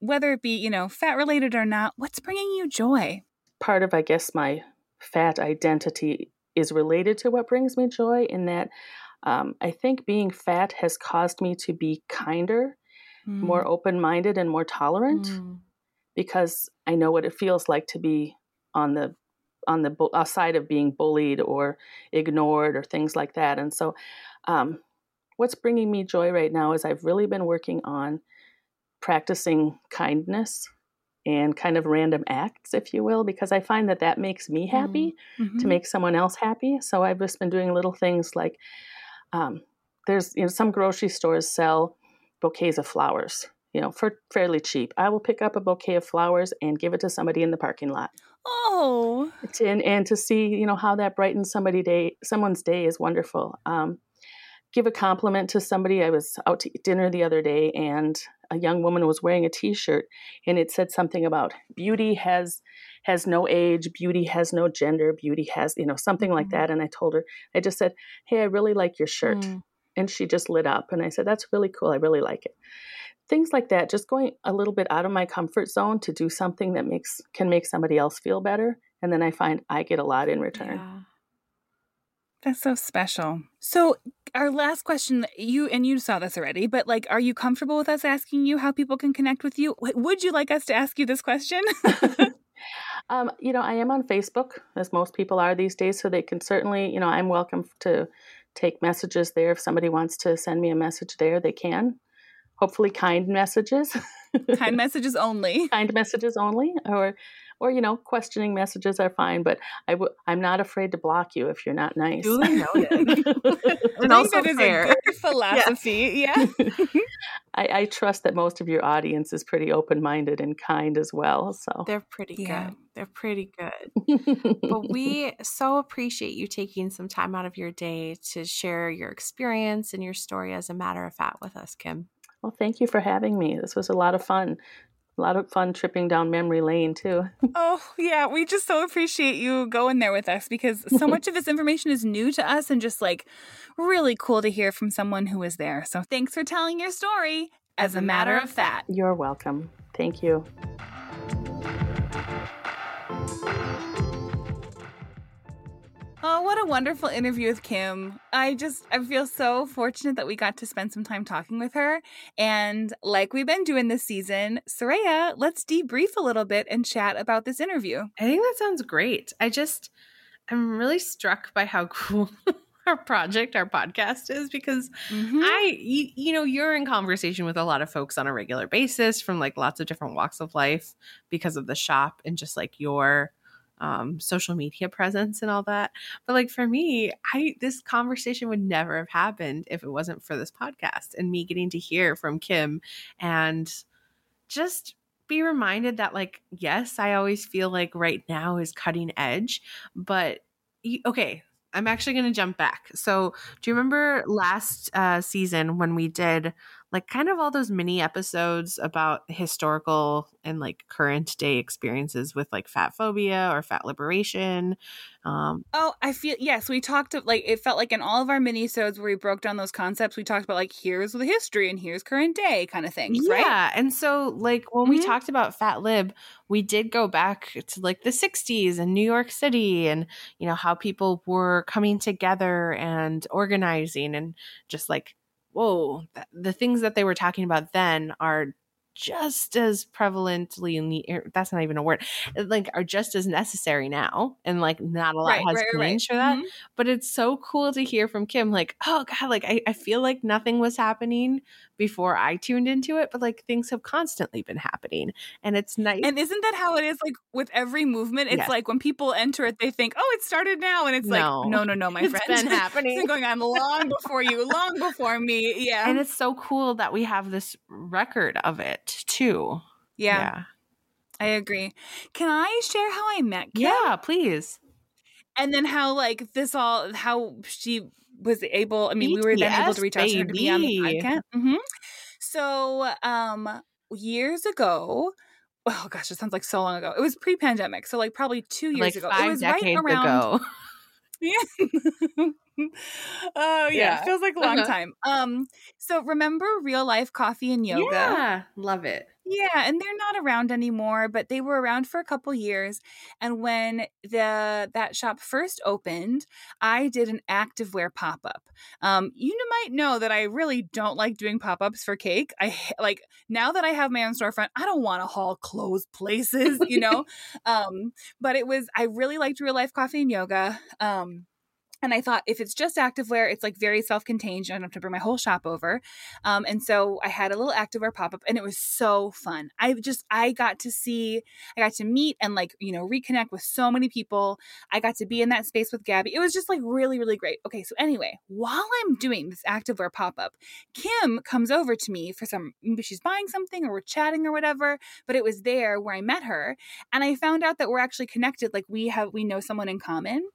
whether it be, fat related or not, what's bringing you joy? Part of, I guess, my fat identity is related to what brings me joy, in that I think being fat has caused me to be kinder, more open-minded, and more tolerant, because I know what it feels like to be on the side of being bullied or ignored or things like that. And so what's bringing me joy right now is I've really been working on practicing kindness and kind of random acts, if you will, because I find that makes me happy to make someone else happy. So I've just been doing little things like there's some grocery stores sell bouquets of flowers, for fairly cheap. I will pick up a bouquet of flowers and give it to somebody in the parking lot. Oh, and to see, how that brightens someone's day is wonderful. Give a compliment to somebody. I was out to dinner the other day, and a young woman was wearing a t-shirt, and it said something about beauty has no age, beauty has no gender, beauty has, something like that. And I told her, I just said, hey, I really like your shirt. And she just lit up. And I said, that's really cool. I really like it. Things like that, just going a little bit out of my comfort zone to do something that can make somebody else feel better. And then I find I get a lot in return. Yeah. That's so special. So our last question, you saw this already, but like, are you comfortable with us asking you how people can connect with you? Would you like us to ask you this question? I am on Facebook, as most people are these days, so they can certainly, I'm welcome to take messages there. If somebody wants to send me a message there, they can. Hopefully kind messages. Kind messages only. Kind messages only. Or questioning messages are fine, but I'm not afraid to block you if you're not nice. Duly noted. And also fair. Philosophy, yeah. I trust that most of your audience is pretty open-minded and kind as well. So they're pretty good. They're pretty good. But we so appreciate you taking some time out of your day to share your experience and your story as a matter of fact with us, Kim. Well, thank you for having me. This was a lot of fun. A lot of fun tripping down memory lane, too. Oh, yeah. We just so appreciate you going there with us, because so much of this information is new to us and just like really cool to hear from someone who was there. So thanks for telling your story as a matter of fact. You're welcome. Thank you. Oh, what a wonderful interview with Kim. I feel so fortunate that we got to spend some time talking with her. And like we've been doing this season, Saraya, let's debrief a little bit and chat about this interview. I think that sounds great. I'm really struck by how cool our podcast is, because you're in conversation with a lot of folks on a regular basis from like lots of different walks of life because of the shop and just like your social media presence and all that. But like for me, this conversation would never have happened if it wasn't for this podcast and me getting to hear from Kim and just be reminded that like, yes, I always feel like right now is cutting edge, but okay, I'm actually going to jump back. So do you remember last season when we did like kind of all those mini episodes about historical and like current day experiences with like fat phobia or fat liberation? We talked like, it felt like in all of our mini-sodes where we broke down those concepts, we talked about like, here's the history and here's current day kind of things, right? Yeah. And so like when we talked about fat lib, we did go back to like the 60s and New York City and, how people were coming together and organizing and just like, whoa, the things that they were talking about then are just as prevalently, that's not even a word, like are just as necessary now. And like not a lot has changed for that. Mm-hmm. But it's so cool to hear from Kim, like, oh God, like I feel like nothing was happening before I tuned into it, but like things have constantly been happening. And it's nice. And isn't that how it is like with every movement? It's like when people enter it, they think, oh, it started now. And it's no, my friend. It's been happening. It's been going on long before you, long before me. Yeah. And it's so cool that we have this record of it. shift too. Yeah. I agree. Can I share how I met Kim? Yeah, please. And then how like this all, how she was able, I mean, we were then able to reach out to her to be on the podcast. Mm-hmm. So years ago, oh gosh, it sounds like so long ago. It was pre-pandemic. So like probably 2 years ago. It was right around. Yeah. Oh yeah. It feels like a long time. So remember Real Life Coffee and Yoga? Yeah. Love it. Yeah. And they're not around anymore, but they were around for a couple years. And when that shop first opened, I did an activewear pop-up. You might know that I really don't like doing pop-ups for cake. I like now that I have my own storefront, I don't want to haul clothes places, you know? But I really liked Real Life Coffee and Yoga. And I thought if it's just activewear, it's like very self-contained. I don't have to bring my whole shop over. And so I had a little activewear pop-up and it was so fun. I got to meet and like, you know, reconnect with so many people. I got to be in that space with Gabby. It was just like really, really great. Okay. So anyway, while I'm doing this activewear pop-up, Kim comes over to me maybe she's buying something or we're chatting or whatever, but it was there where I met her. And I found out that we're actually connected. Like we know someone in common.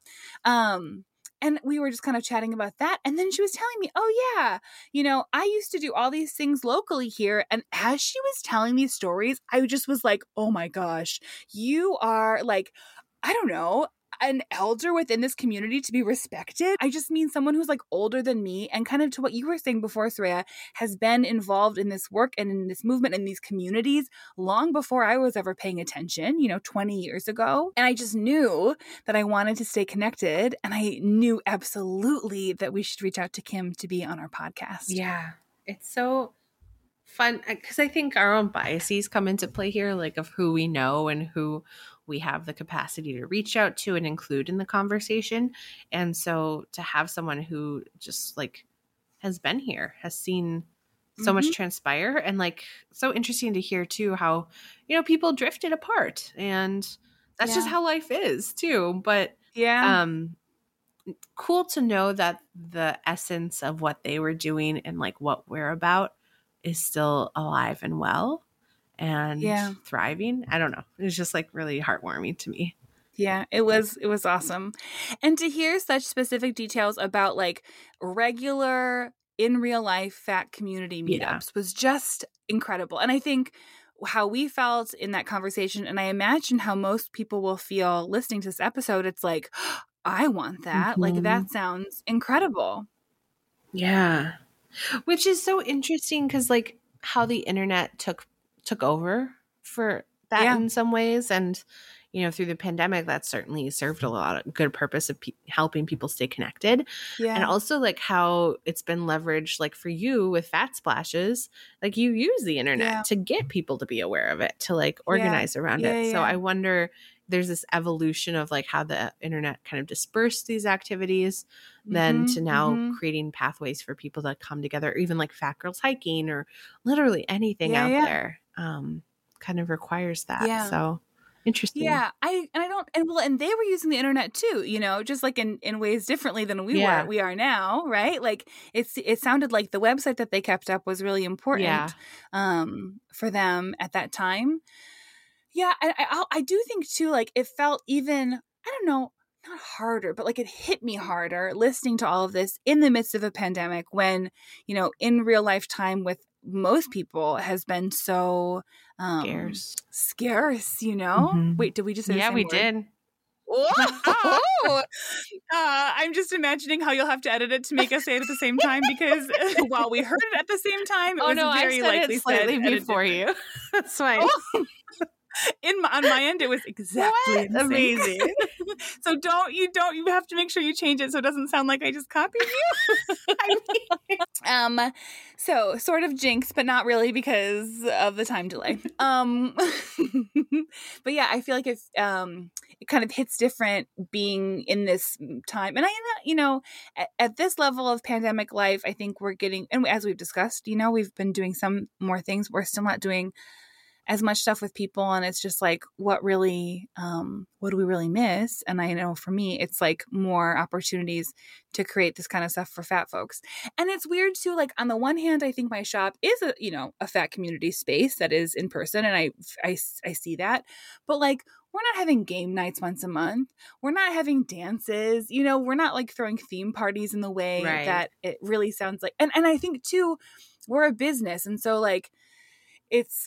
And we were just kind of chatting about that. And then she was telling me, oh yeah, you know, I used to do all these things locally here. And as she was telling these stories, I just was like, oh my gosh, you are like, I don't know, an elder within this community to be respected. I just mean someone who's like older than me and kind of to what you were saying before, Saraya, has been involved in this work and in this movement and these communities long before I was ever paying attention, you know, 20 years ago. And I just knew that I wanted to stay connected. And I knew absolutely that we should reach out to Kim to be on our podcast. Yeah. It's so fun because I think our own biases come into play here, like of who we know and who we have the capacity to reach out to and include in the conversation. And so to have someone who just like has been here, has seen so much transpire, and like, so interesting to hear too, how, you know, people drifted apart and that's just how life is too. But cool to know that the essence of what they were doing and like what we're about is still alive and well. And thriving. I don't know. It was just like really heartwarming to me. Yeah, it was awesome. And to hear such specific details about like regular in real life fat community meetups was just incredible. And I think how we felt in that conversation, and I imagine how most people will feel listening to this episode, it's like, oh, I want that. Like that sounds incredible. Yeah. Which is so interesting because like how the internet took over for that in some ways. And, you know, through the pandemic, that certainly served a lot of good purpose of helping people stay connected. Yeah. And also like how it's been leveraged, like for you with Fat Splashes, like you use the internet to get people to be aware of it, to like organize around it. Yeah. So I wonder, there's this evolution of like how the internet kind of dispersed these activities then to now creating pathways for people to come together, or even like Fat Girls Hiking or literally anything out there. Kind of requires that. Yeah. So interesting. Yeah. And they were using the internet too, you know, just like in ways differently than we are now. Right. Like it sounded like the website that they kept up was really important for them at that time. Yeah. And I do think too, like it felt even, I don't know, not harder, but like it hit me harder listening to all of this in the midst of a pandemic when, you know, in real life time with most people has been so scarce, you know? Mm-hmm. Wait, did we just say the same word? Did. I'm just imagining how you'll have to edit it to make us say it at the same time because while we heard it at the same time, it was slightly before you. That's fine. Oh. On my end, it was exactly amazing. So you have to make sure you change it so it doesn't sound like I just copied you. I mean. So sort of jinx, but not really because of the time delay. But yeah, I feel like it's it kind of hits different being in this time, and I, you know, at this level of pandemic life, I think we're getting, and as we've discussed, you know, we've been doing some more things. We're still not doing as much stuff with people. And it's just like, what do we really miss? And I know for me, it's like more opportunities to create this kind of stuff for fat folks. And it's weird too. Like on the one hand, I think my shop is a fat community space that is in person. And I see that, but like, we're not having game nights once a month. We're not having dances. You know, we're not like throwing theme parties in the way right. that it really sounds like. And I think too, we're a business. And so like,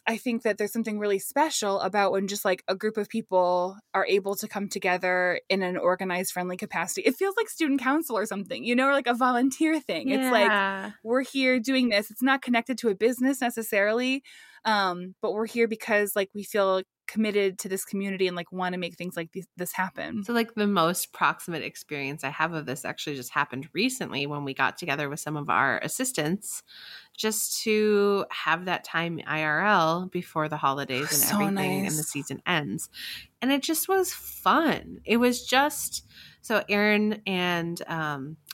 I think that there's something really special about when just like a group of people are able to come together in an organized, friendly capacity. It feels like student council or something, you know, or like a volunteer thing. Yeah. It's like, we're here doing this. It's not connected to a business necessarily, but we're here because like we feel committed to this community and like want to make things like this happen. So like the most proximate experience I have of this actually just happened recently when we got together with some of our assistants just to have that time IRL before the holidays and so everything nice. And the season ends. And it just was fun. It was just, so Erin and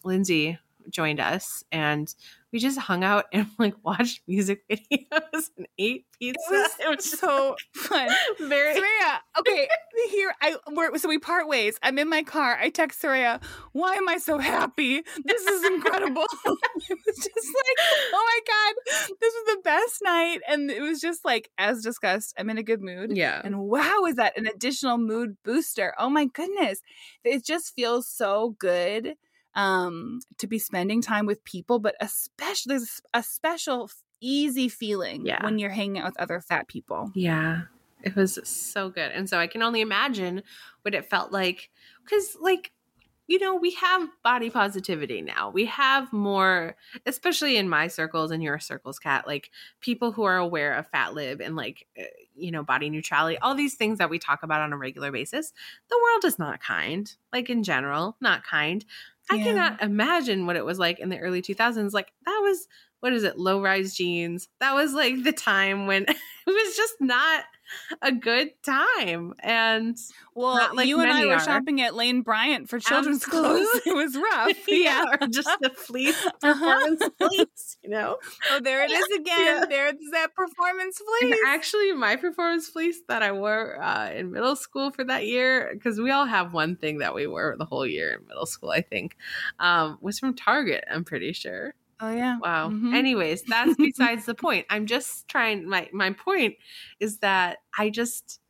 Lindsay joined us and we just hung out and like watched music videos and ate pizza. It was so fun. Saraya, okay, here so we part ways. I'm in my car. I text Saraya, "Why am I so happy? This is incredible." It was just like, oh my god, this was the best night, and it was just like, as discussed, I'm in a good mood. Yeah, and wow, is that an additional mood booster? Oh my goodness, it just feels so good. To be spending time with people, but especially there's a special easy feeling yeah. when you're hanging out with other fat people. Yeah. It was so good. And so I can only imagine what it felt like, because like, you know, we have body positivity now. We have more, especially in my circles and your circles, Kat, like people who are aware of fat lib and like, you know, body neutrality, all these things that we talk about on a regular basis. The world is not kind, like in general, not kind. I yeah. cannot imagine what it was like in the early 2000s. Like that was, low-rise jeans. That was like the time when it was just not a good time. And well, like you and I were shopping at Lane Bryant for children's clothes. It was rough. Yeah. Or just the fleece, performance fleece, you know? Oh, there it is again. Yeah. There's that performance fleece. And actually, my performance fleece that I wore in middle school for that year, because we all have one thing that we wore the whole year in middle school, I think, was from Target, I'm pretty sure. Oh, yeah. Wow. Mm-hmm. Anyways, that's besides the point. I'm just trying. My point is that I just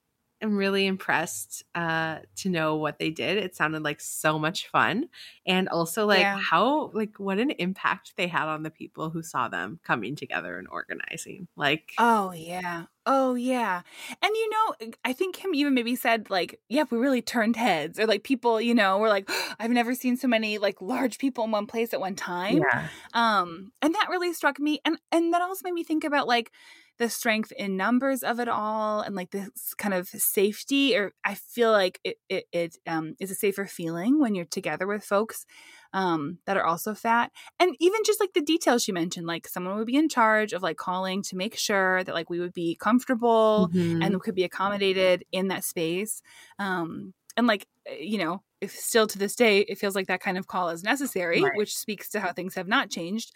am really impressed to know what they did. It sounded like so much fun. And also like yeah. how, like what an impact they had on the people who saw them coming together and organizing. Like, oh, yeah. Oh, yeah. And, you know, I think Kim even maybe said, like, yeah, we really turned heads, or like people, you know, were like, oh, I've never seen so many like large people in one place at one time. Yeah. And that really struck me. And that also made me think about like the strength in numbers of it all, and like this kind of safety, or I feel like it is a safer feeling when you're together with folks that are also fat. And even just like the details you mentioned, like someone would be in charge of like calling to make sure that like we would be comfortable mm-hmm. and could be accommodated in that space. And like, you know, if still to this day, it feels like that kind of call is necessary, right. which speaks to how things have not changed.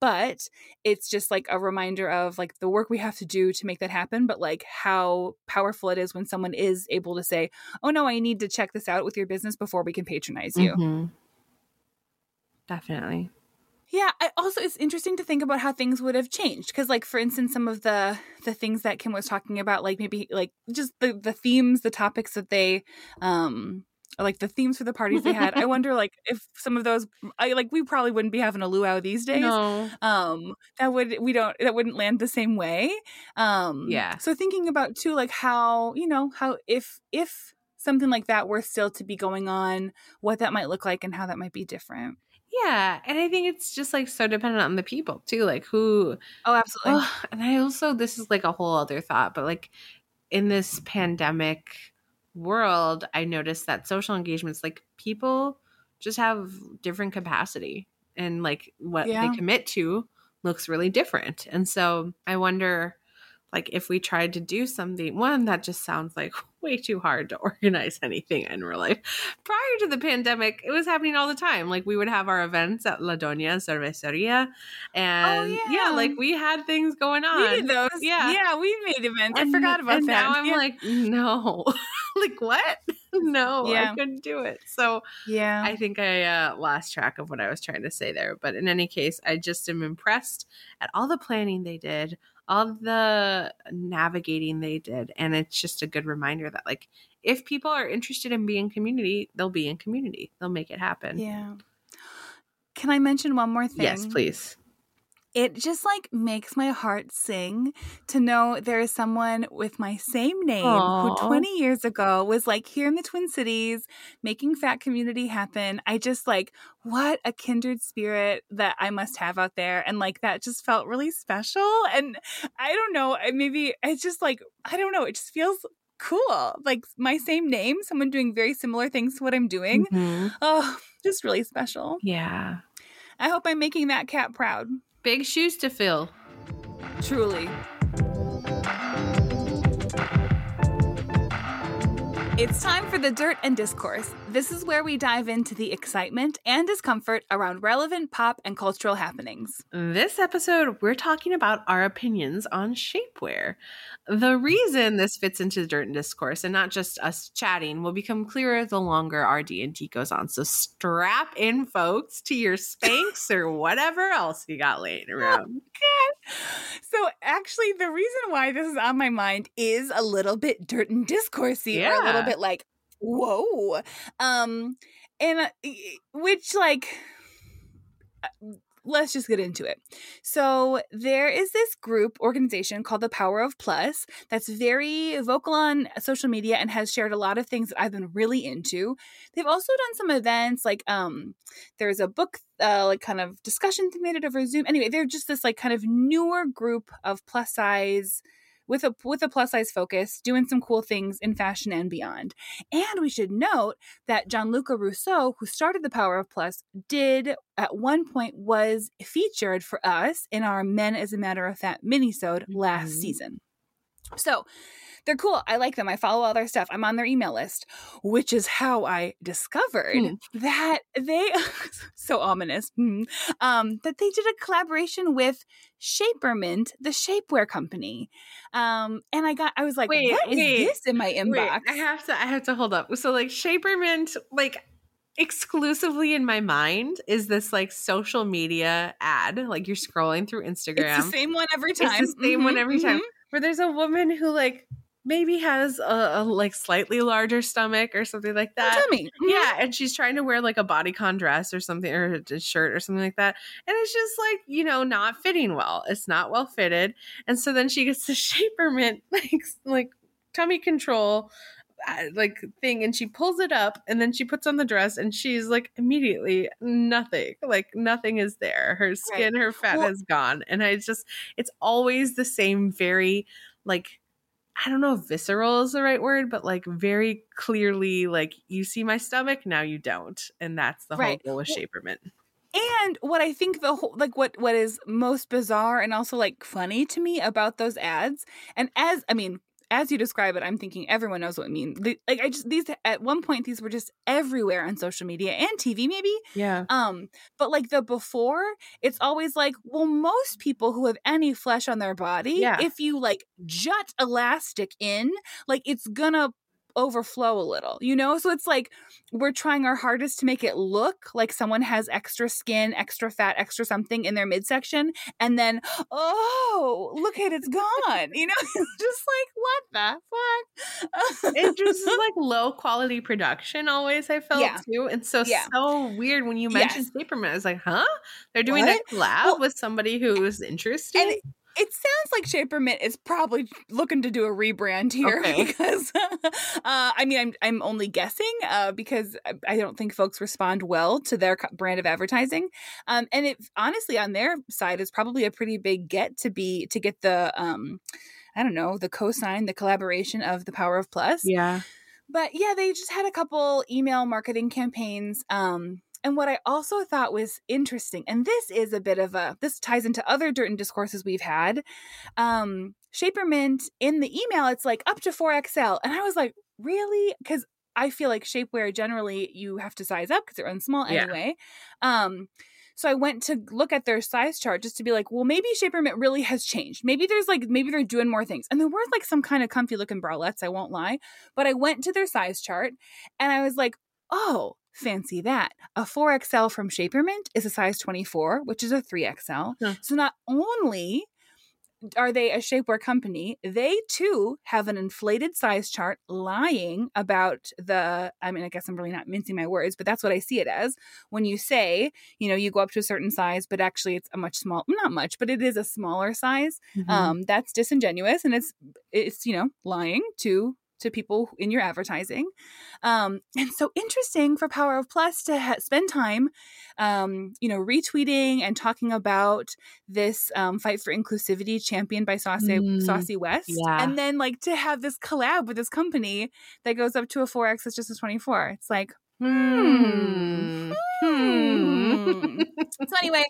But it's just like a reminder of like the work we have to do to make that happen, but like how powerful it is when someone is able to say, oh no, I need to check this out with your business before we can patronize you. Mm-hmm. Definitely. Yeah. It's interesting to think about how things would have changed. Cause like, for instance, some of the things that Kim was talking about, like maybe like just the themes, the topics that they, like the themes for the parties they had. I wonder like if some of those, we probably wouldn't be having a luau these days. No. That wouldn't land the same way. Yeah. So thinking about too, like how, you know, how, if something like that were still to be going on, what that might look like and how that might be different. Yeah. And I think it's just like so dependent on the people too, like who. Oh, absolutely. Oh, and I also, this is like a whole other thought, but like in this pandemic world, I noticed that social engagements, like people just have different capacity and like what yeah. they commit to looks really different. And so I wonder like if we tried to do something, one that just sounds like way too hard to organize anything in real life. Prior to the pandemic, it was happening all the time. Like, we would have our events at La Doña Cerveceria. And like, we had things going on. We did those. Yeah, we made events. I forgot about that. And now I'm like, no. Like, what? No, I couldn't do it. So I think I lost track of what I was trying to say there. But in any case, I just am impressed at all the planning they did, all the navigating they did. And it's just a good reminder that, like, if people are interested in being community, they'll be in community. They'll make it happen. Yeah. Can I mention one more thing? Yes, please. It just, like, makes my heart sing to know there is someone with my same name who 20 years ago was, like, here in the Twin Cities making fat community happen. I just, like, what a kindred spirit that I must have out there. And, like, that just felt really special. And I don't know, maybe it's just, like, I don't know. It just feels cool. Like, my same name, someone doing very similar things to what I'm doing. Mm-hmm. Oh, just really special. Yeah. I hope I'm making that cat proud. Big shoes to fill. Truly. It's time for the Dirt and Discourse. This is where we dive into the excitement and discomfort around relevant pop and cultural happenings. This episode, we're talking about our opinions on shapewear. The reason this fits into the Dirt and Discourse, and not just us chatting, will become clearer the longer our D&D goes on. So strap in, folks, to your Spanx or whatever else you got laying around. Oh, so actually, the reason why this is on my mind is a little bit Dirt and Discourse-y, or a little bit like, whoa. And which, like, let's just get into it. So there is this group organization called the Power of Plus that's very vocal on social media and has shared a lot of things that I've been really into. They've also done some events, like there's a book like kind of discussion they made it over Zoom. Anyway, they're just this, like, kind of newer group of plus size with a plus size focus, doing some cool things in fashion and beyond. And we should note that Gianluca Rousseau, who started the Power of Plus, did at one point was featured for us in our Men as a Matter of Fact minisode last season. So they're cool. I like them. I follow all their stuff. I'm on their email list, which is how I discovered that they, so ominous, that they did a collaboration with Shapermint, the shapewear company. And I was like, what is this in my inbox? Wait, I have to hold up. So, like, Shapermint, like, exclusively in my mind is this, like, social media ad. Like, you're scrolling through Instagram. It's the same one every time. It's the same one every time. Where there's a woman who, like, maybe has a like, slightly larger stomach or something like that. Yeah, and she's trying to wear, like, a bodycon dress or something, or a shirt or something like that. And it's just, like, you know, not fitting well. It's not well fitted. And so then she gets the Shapermint, like tummy control, like, thing, and she pulls it up, and then she puts on the dress, and she's, like, immediately nothing is there. Her skin, her fat is gone. And it's always the same, very, like, I don't know if visceral is the right word, but, like, very clearly, like, you see my stomach, now you don't. And that's the whole goal of Shapermint. And what I think the whole, like, what is most bizarre and also, like, funny to me about those ads, and as you describe it, I'm thinking everyone knows what I mean. Like, at one point, these were just everywhere on social media and TV, maybe. Yeah. But, like, the before, it's always like, well, most people who have any flesh on their body, if you, like, jut elastic in, like, it's gonna overflow a little, you know? So it's like, we're trying our hardest to make it look like someone has extra skin, extra fat, extra something in their midsection, and then, oh, look at it's gone, you know? Just like, what the fuck? It just is, like, low quality production always, I felt too. And so weird when you mentioned Shapermint. I was like, huh? They're doing a collab with somebody who's interesting. And it sounds like Shapermint is probably looking to do a rebrand here because, I'm only guessing because I don't think folks respond well to their brand of advertising. And it honestly on their side is probably a pretty big get the, the cosign, the collaboration of the Power of Plus. Yeah. But yeah, they just had a couple email marketing campaigns, and what I also thought was interesting, and this ties into other Dirt and Discourses we've had, Shapermint in the email, it's like up to 4XL. And I was like, really, because I feel like shapewear generally you have to size up because they're on small anyway. Yeah. So I went to look at their size chart just to be like, well, maybe Shapermint really has changed. Maybe there's like, maybe they're doing more things. And there were like some kind of comfy looking bralettes, I won't lie. But I went to their size chart and I was like, oh, fancy that. A 4XL from Shapermint is a size 24, which is a 3XL. Huh. So not only are they a shapewear company, they too have an inflated size chart lying about the, I mean, I guess I'm really not mincing my words, but that's what I see it as when you say, you know, you go up to a certain size, but actually it's a much small, not much, but it is a smaller size. Mm-hmm. That's disingenuous and it's, you know, lying to people in your advertising. And so interesting for Power of Plus to spend time, you know, retweeting and talking about this fight for inclusivity championed by Saucy West. Yeah. And then like to have this collab with this company that goes up to a 4X that's just a 24. It's like, So anyway,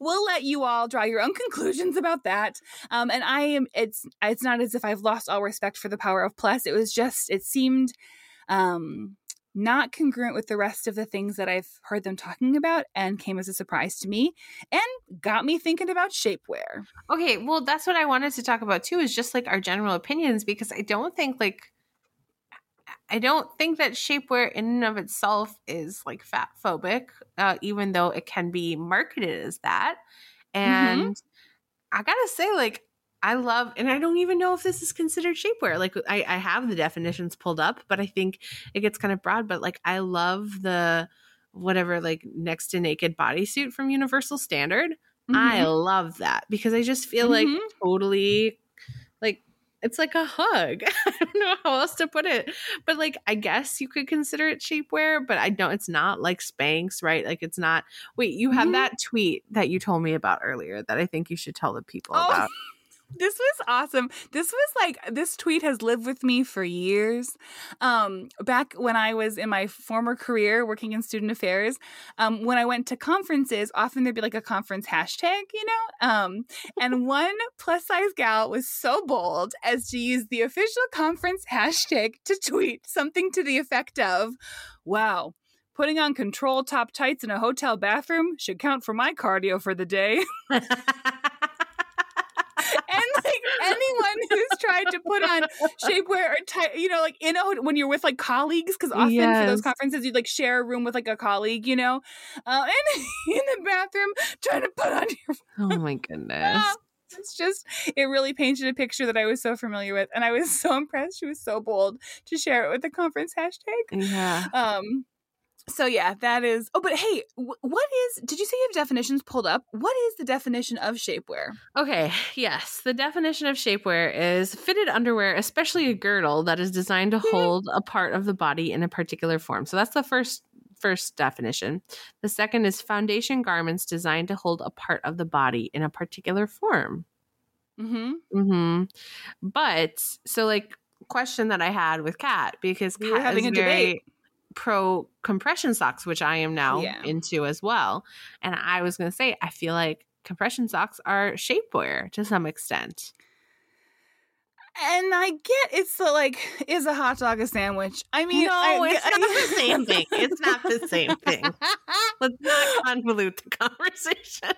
we'll let you all draw your own conclusions about that. And I am, it's not as if I've lost all respect for the Power of Plus. It was just, it seemed not congruent with the rest of the things that I've heard them talking about and came as a surprise to me and got me thinking about shapewear. Okay. Well, that's what I wanted to talk about too, is just like our general opinions, because I don't think that shapewear in and of itself is like fat phobic, even though it can be marketed as that. And I gotta say, like, I love, and I don't even know if this is considered shapewear. Like I have the definitions pulled up, but I think it gets kind of broad, but like, I love the whatever, like next to naked bodysuit from Universal Standard. Mm-hmm. I love that because I just feel like totally like, it's like a hug. I don't know how else to put it. But like, I guess you could consider it shapewear, but I don't, it's not like Spanx, right? Like it's not, wait, you have that tweet that you told me about earlier that I think you should tell the people about. This was awesome. This was like, this tweet has lived with me for years. Back when I was in my former career working in student affairs, when I went to conferences, often there'd be like a conference hashtag, you know? And one plus size gal was so bold as to use the official conference hashtag to tweet something to the effect of, wow, putting on control top tights in a hotel bathroom should count for my cardio for the day. And like anyone who's tried to put on shapewear or you know, like in a, when you're with like colleagues, because often for those conferences you'd like share a room with like a colleague, you know, and in the bathroom trying to put on your. Oh my goodness! It's just it really painted a picture that I was so familiar with, and I was so impressed. She was so bold to share it with the conference hashtag. Yeah. So yeah, that is. Oh, but hey, what is? Did you say you have definitions pulled up? What is the definition of shapewear? Okay, yes, the definition of shapewear is fitted underwear, especially a girdle, that is designed to hold a part of the body in a particular form. So that's the first definition. The second is foundation garments designed to hold a part of the body in a particular form. But so like question that I had with Kat, because we were having a debate. Pro compression socks, which I am now into as well. And I was going to say, I feel like compression socks are shapewear to some extent. And I get it's like, is a hot dog a sandwich? I mean, it's not the same thing. It's not the same thing. Let's not convolute the conversation.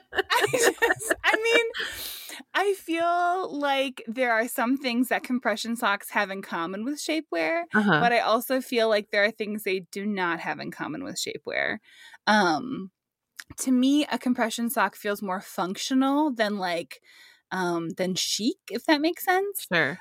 I feel like there are some things that compression socks have in common with shapewear, but I also feel like there are things they do not have in common with shapewear. To me, a compression sock feels more functional than like, than chic, if that makes sense. Sure.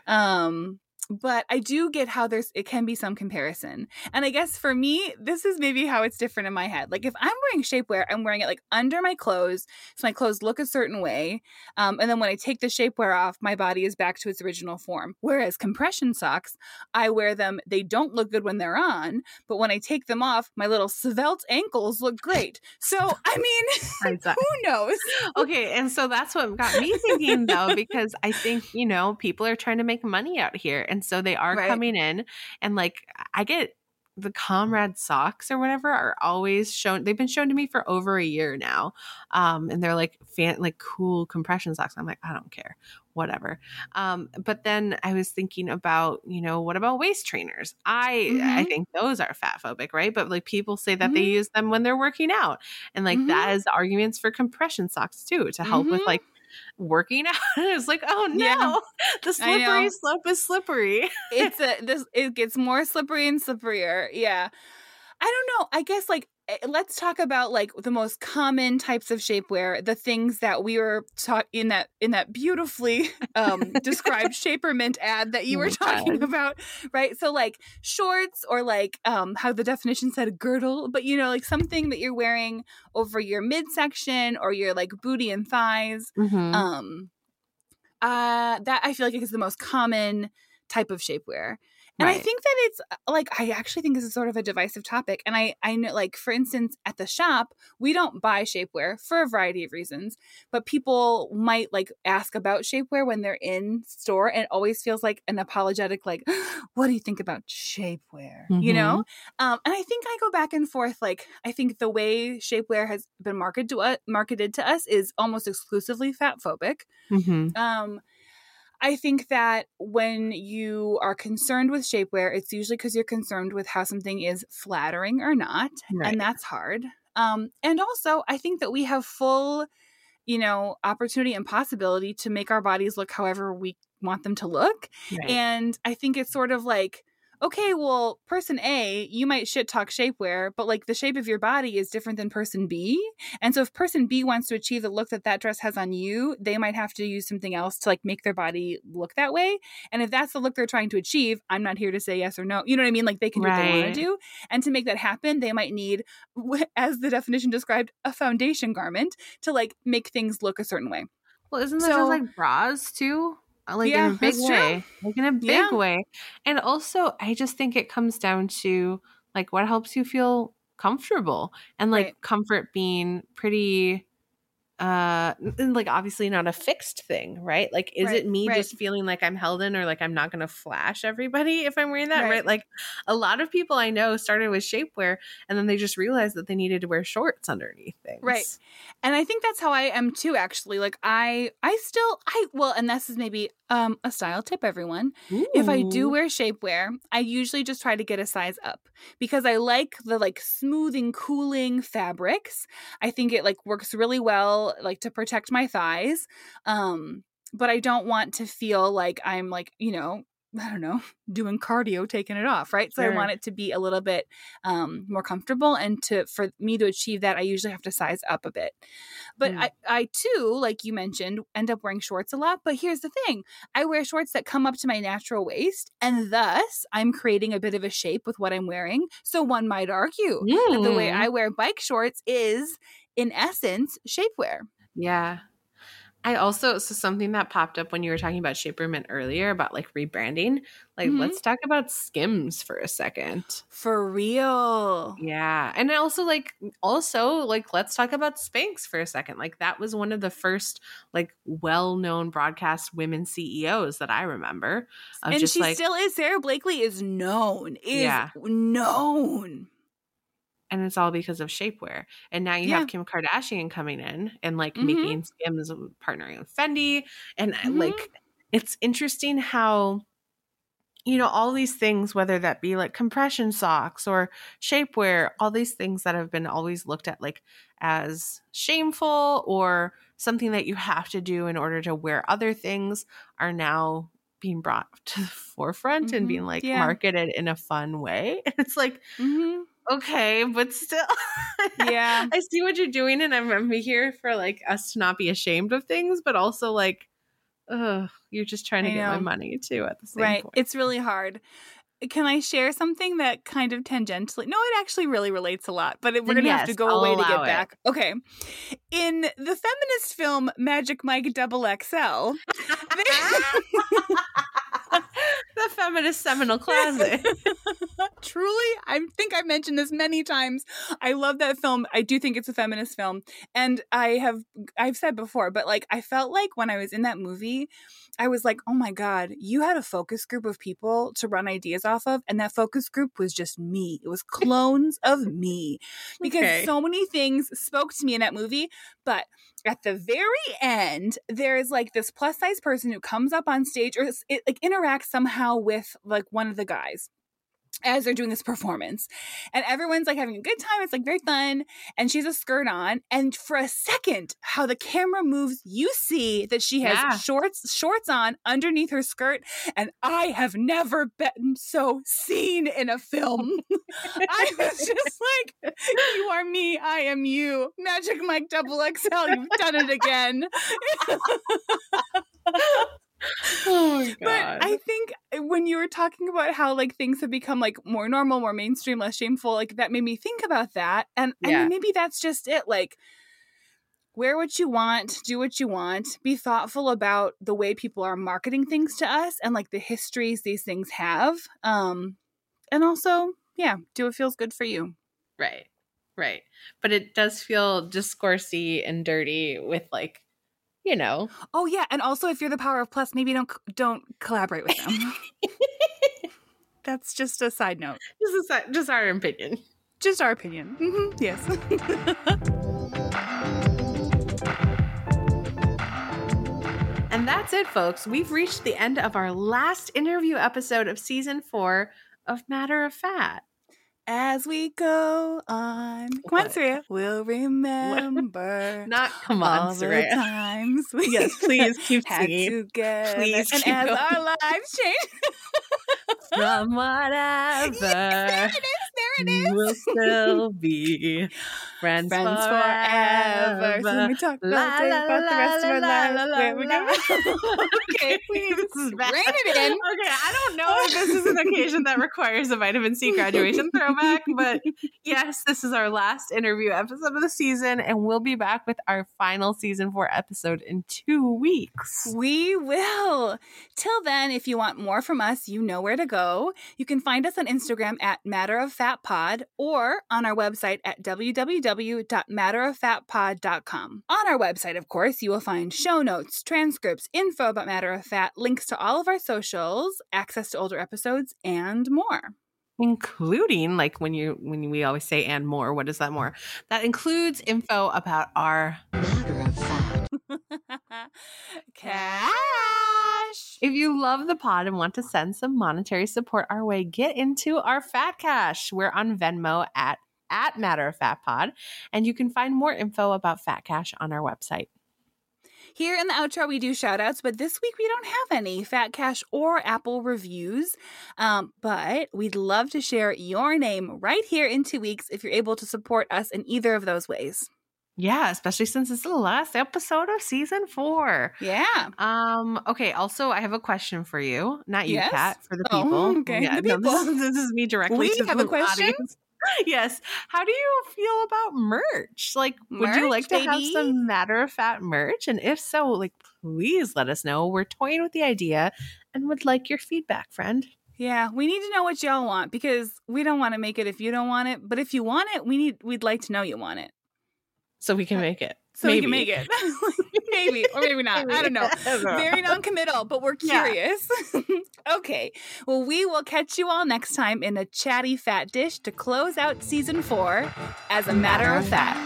But I do get how it can be some comparison. And I guess for me, this is maybe how it's different in my head. Like if I'm wearing shapewear, I'm wearing it like under my clothes. So my clothes look a certain way. And then when I take the shapewear off, my body is back to its original form. Whereas compression socks, I wear them. They don't look good when they're on. But when I take them off, my little svelte ankles look great. So, I mean, who knows? Okay. And so that's what got me thinking though, because I think, you know, people are trying to make money out here. And so they are coming in and like, I get the Comrade socks or whatever are always shown. They've been shown to me for over a year now. And they're like cool compression socks. I'm like, I don't care, whatever. But then I was thinking about, you know, what about waist trainers? I think those are fat phobic, right? But like people say that they use them when they're working out. And like that is arguments for compression socks too, to help with like working out. It's like, oh no, the slippery slope is slippery. It gets more slippery and slipperier. Yeah. I don't know. I guess like, let's talk about like the most common types of shapewear, the things that we were in that beautifully described Shapermint ad that you were talking about, right? So like shorts or like how the definition said a girdle, but you know, like something that you're wearing over your midsection or your like booty and thighs. That I feel like is the most common type of shapewear. And I think that it's like, I actually think this is sort of a divisive topic. And I know, like, for instance, at the shop, we don't buy shapewear for a variety of reasons, but people might like ask about shapewear when they're in store, and it always feels like an apologetic, like, what do you think about shapewear? You know? And I think I go back and forth. Like, I think the way shapewear has been marketed to us is almost exclusively fat phobic. I think that when you are concerned with shapewear, it's usually because you're concerned with how something is flattering or not. Right. And that's hard. And also, I think that we have full, you know, opportunity and possibility to make our bodies look however we want them to look. Right. And I think it's sort of like, okay, well, person A, you might shit talk shapewear, but like the shape of your body is different than person B. And so if person B wants to achieve the look that that dress has on you, they might have to use something else to like make their body look that way. And if that's the look they're trying to achieve, I'm not here to say yes or no. You know what I mean? Like they can do what they want to do. And to make that happen, they might need, as the definition described, a foundation garment to like make things look a certain way. Well, isn't this just like bras too? Like in a big way, like in a big way. And also, I just think it comes down to like what helps you feel comfortable, and like comfort being pretty, and like obviously not a fixed thing, right? Like, is it me just feeling like I'm held in, or like I'm not going to flash everybody if I'm wearing that, right? Like a lot of people I know started with shapewear and then they just realized that they needed to wear shorts underneath things, right? And I think that's how I am too, actually. Like I still, and this is maybe a style tip, everyone. Ooh. If I do wear shapewear, I usually just try to get a size up because I like the like smooth and cooling fabrics. I think it like works really well, like to protect my thighs. But I don't want to feel like I'm like, you know, I don't know, doing cardio, taking it off, right? So I want it to be a little bit more comfortable. And for me to achieve that, I usually have to size up a bit. But I too, like you mentioned, end up wearing shorts a lot. But here's the thing. I wear shorts that come up to my natural waist. And thus, I'm creating a bit of a shape with what I'm wearing. So one might argue that the way I wear bike shorts is, in essence, shapewear. Yeah. I also, so something that popped up when you were talking about Shapermint earlier about like rebranding, like let's talk about Skims for a second. For real. Yeah. And also let's talk about Spanx for a second. Like that was one of the first like well-known broadcast women CEOs that I remember. And just, she like, still is. Sarah Blakely is known. Known. And it's all because of shapewear. And now you have Kim Kardashian coming in and like making Skims partnering with Fendi. And like, it's interesting how, you know, all these things, whether that be like compression socks or shapewear, all these things that have been always looked at like as shameful or something that you have to do in order to wear other things are now being brought to the forefront and being like marketed in a fun way. And it's like, okay, but still, yeah, I see what you're doing, and I'm here for like us to not be ashamed of things, but also like, you're just trying to get my money too at the same point. It's really hard. Can I share something that kind of tangentially? No, it actually really relates a lot, but we're gonna have to go away to get back. Okay, in the feminist film Magic Mike XXL. The feminist seminal classic. Truly, I think I've mentioned this many times. I love that film. I do think it's a feminist film. And I've said before, but like, I felt like when I was in that movie, I was like, oh my God, you had a focus group of people to run ideas off of. And that focus group was just me. It was clones of me, because so many things spoke to me in that movie. But at the very end, there is like this plus size person who comes up on stage, or it like interacts somehow with like one of the guys as they're doing this performance, and everyone's like having a good time. It's like very fun. And she's a skirt on. And for a second, how the camera moves, you see that she has shorts on underneath her skirt. And I have never been so seen in a film. I was just like, you are me. I am you. Magic Mike XXL. You've done it again. Oh my God. But I think when you were talking about how like things have become like more normal, more mainstream, less shameful, like that made me think about that. And I mean, maybe that's just it. Like, wear what you want, do what you want, be thoughtful about the way people are marketing things to us and like the histories these things have. And also, do what feels good for you. Right. Right. But it does feel discoursey and dirty with like, you know. Oh yeah, and also if you're the Power of Plus, maybe don't collaborate with them. That's just a side note. Just our opinion. Just our opinion. Mm-hmm. Yes. And that's it, folks. We've reached the end of our last interview episode of season 4 of Matter of Fat. As we go on, come on, Saraya. We'll remember. Not come on, Saraya. The times we yes, please keep singing. Together. Please and keep as going. Our lives change from whatever, yes, there it is. We'll still be friends forever. So let me talk about the rest of our lives. Okay, please. Rein it in. Okay, I don't know if this is an occasion that requires a vitamin C graduation throwback, but yes, this is our last interview episode of the season, and we'll be back with our final season 4 episode in 2 weeks. We will. Till then, if you want more from us, you know where to go. You can find us on Instagram at MatterOfFatPod or on our website at www.matteroffatpod.com. On our website, of course, you will find show notes, transcripts, info about Matter of Fat, links to all of our socials, access to older episodes, and more. Including, like when we always say and more, what is that more? That includes info about our Matter of Fat. Cash. If you love the pod and want to send some monetary support our way, get into our Fat Cash. We're on Venmo at Matter of Fat Pod, and you can find more info about Fat Cash on our website. Here in the outro, we do shout-outs, but this week we don't have any Fat Cash or Apple reviews. But we'd love to share your name right here in 2 weeks if you're able to support us in either of those ways. Yeah, especially since it's the last episode of season 4. Yeah. Okay, also, I have a question for you. Not you, yes? Kat, for the people. Oh, okay, yeah, the people. No, this is me directly to the audience. We have a question? Yes. How do you feel about merch? Like, would you like to have some Matter of Fat merch? And if so, like, please let us know. We're toying with the idea and would like your feedback, friend. Yeah, we need to know what y'all want, because we don't want to make it if you don't want it. But if you want it, we'd like to know you want it. So we can make it. So maybe. We can make it. Maybe, or maybe not. I don't know. Very non-committal, but we're curious. Yeah. Okay. Well, we will catch you all next time in a chatty fat dish to close out season 4 as a Matter of Fat.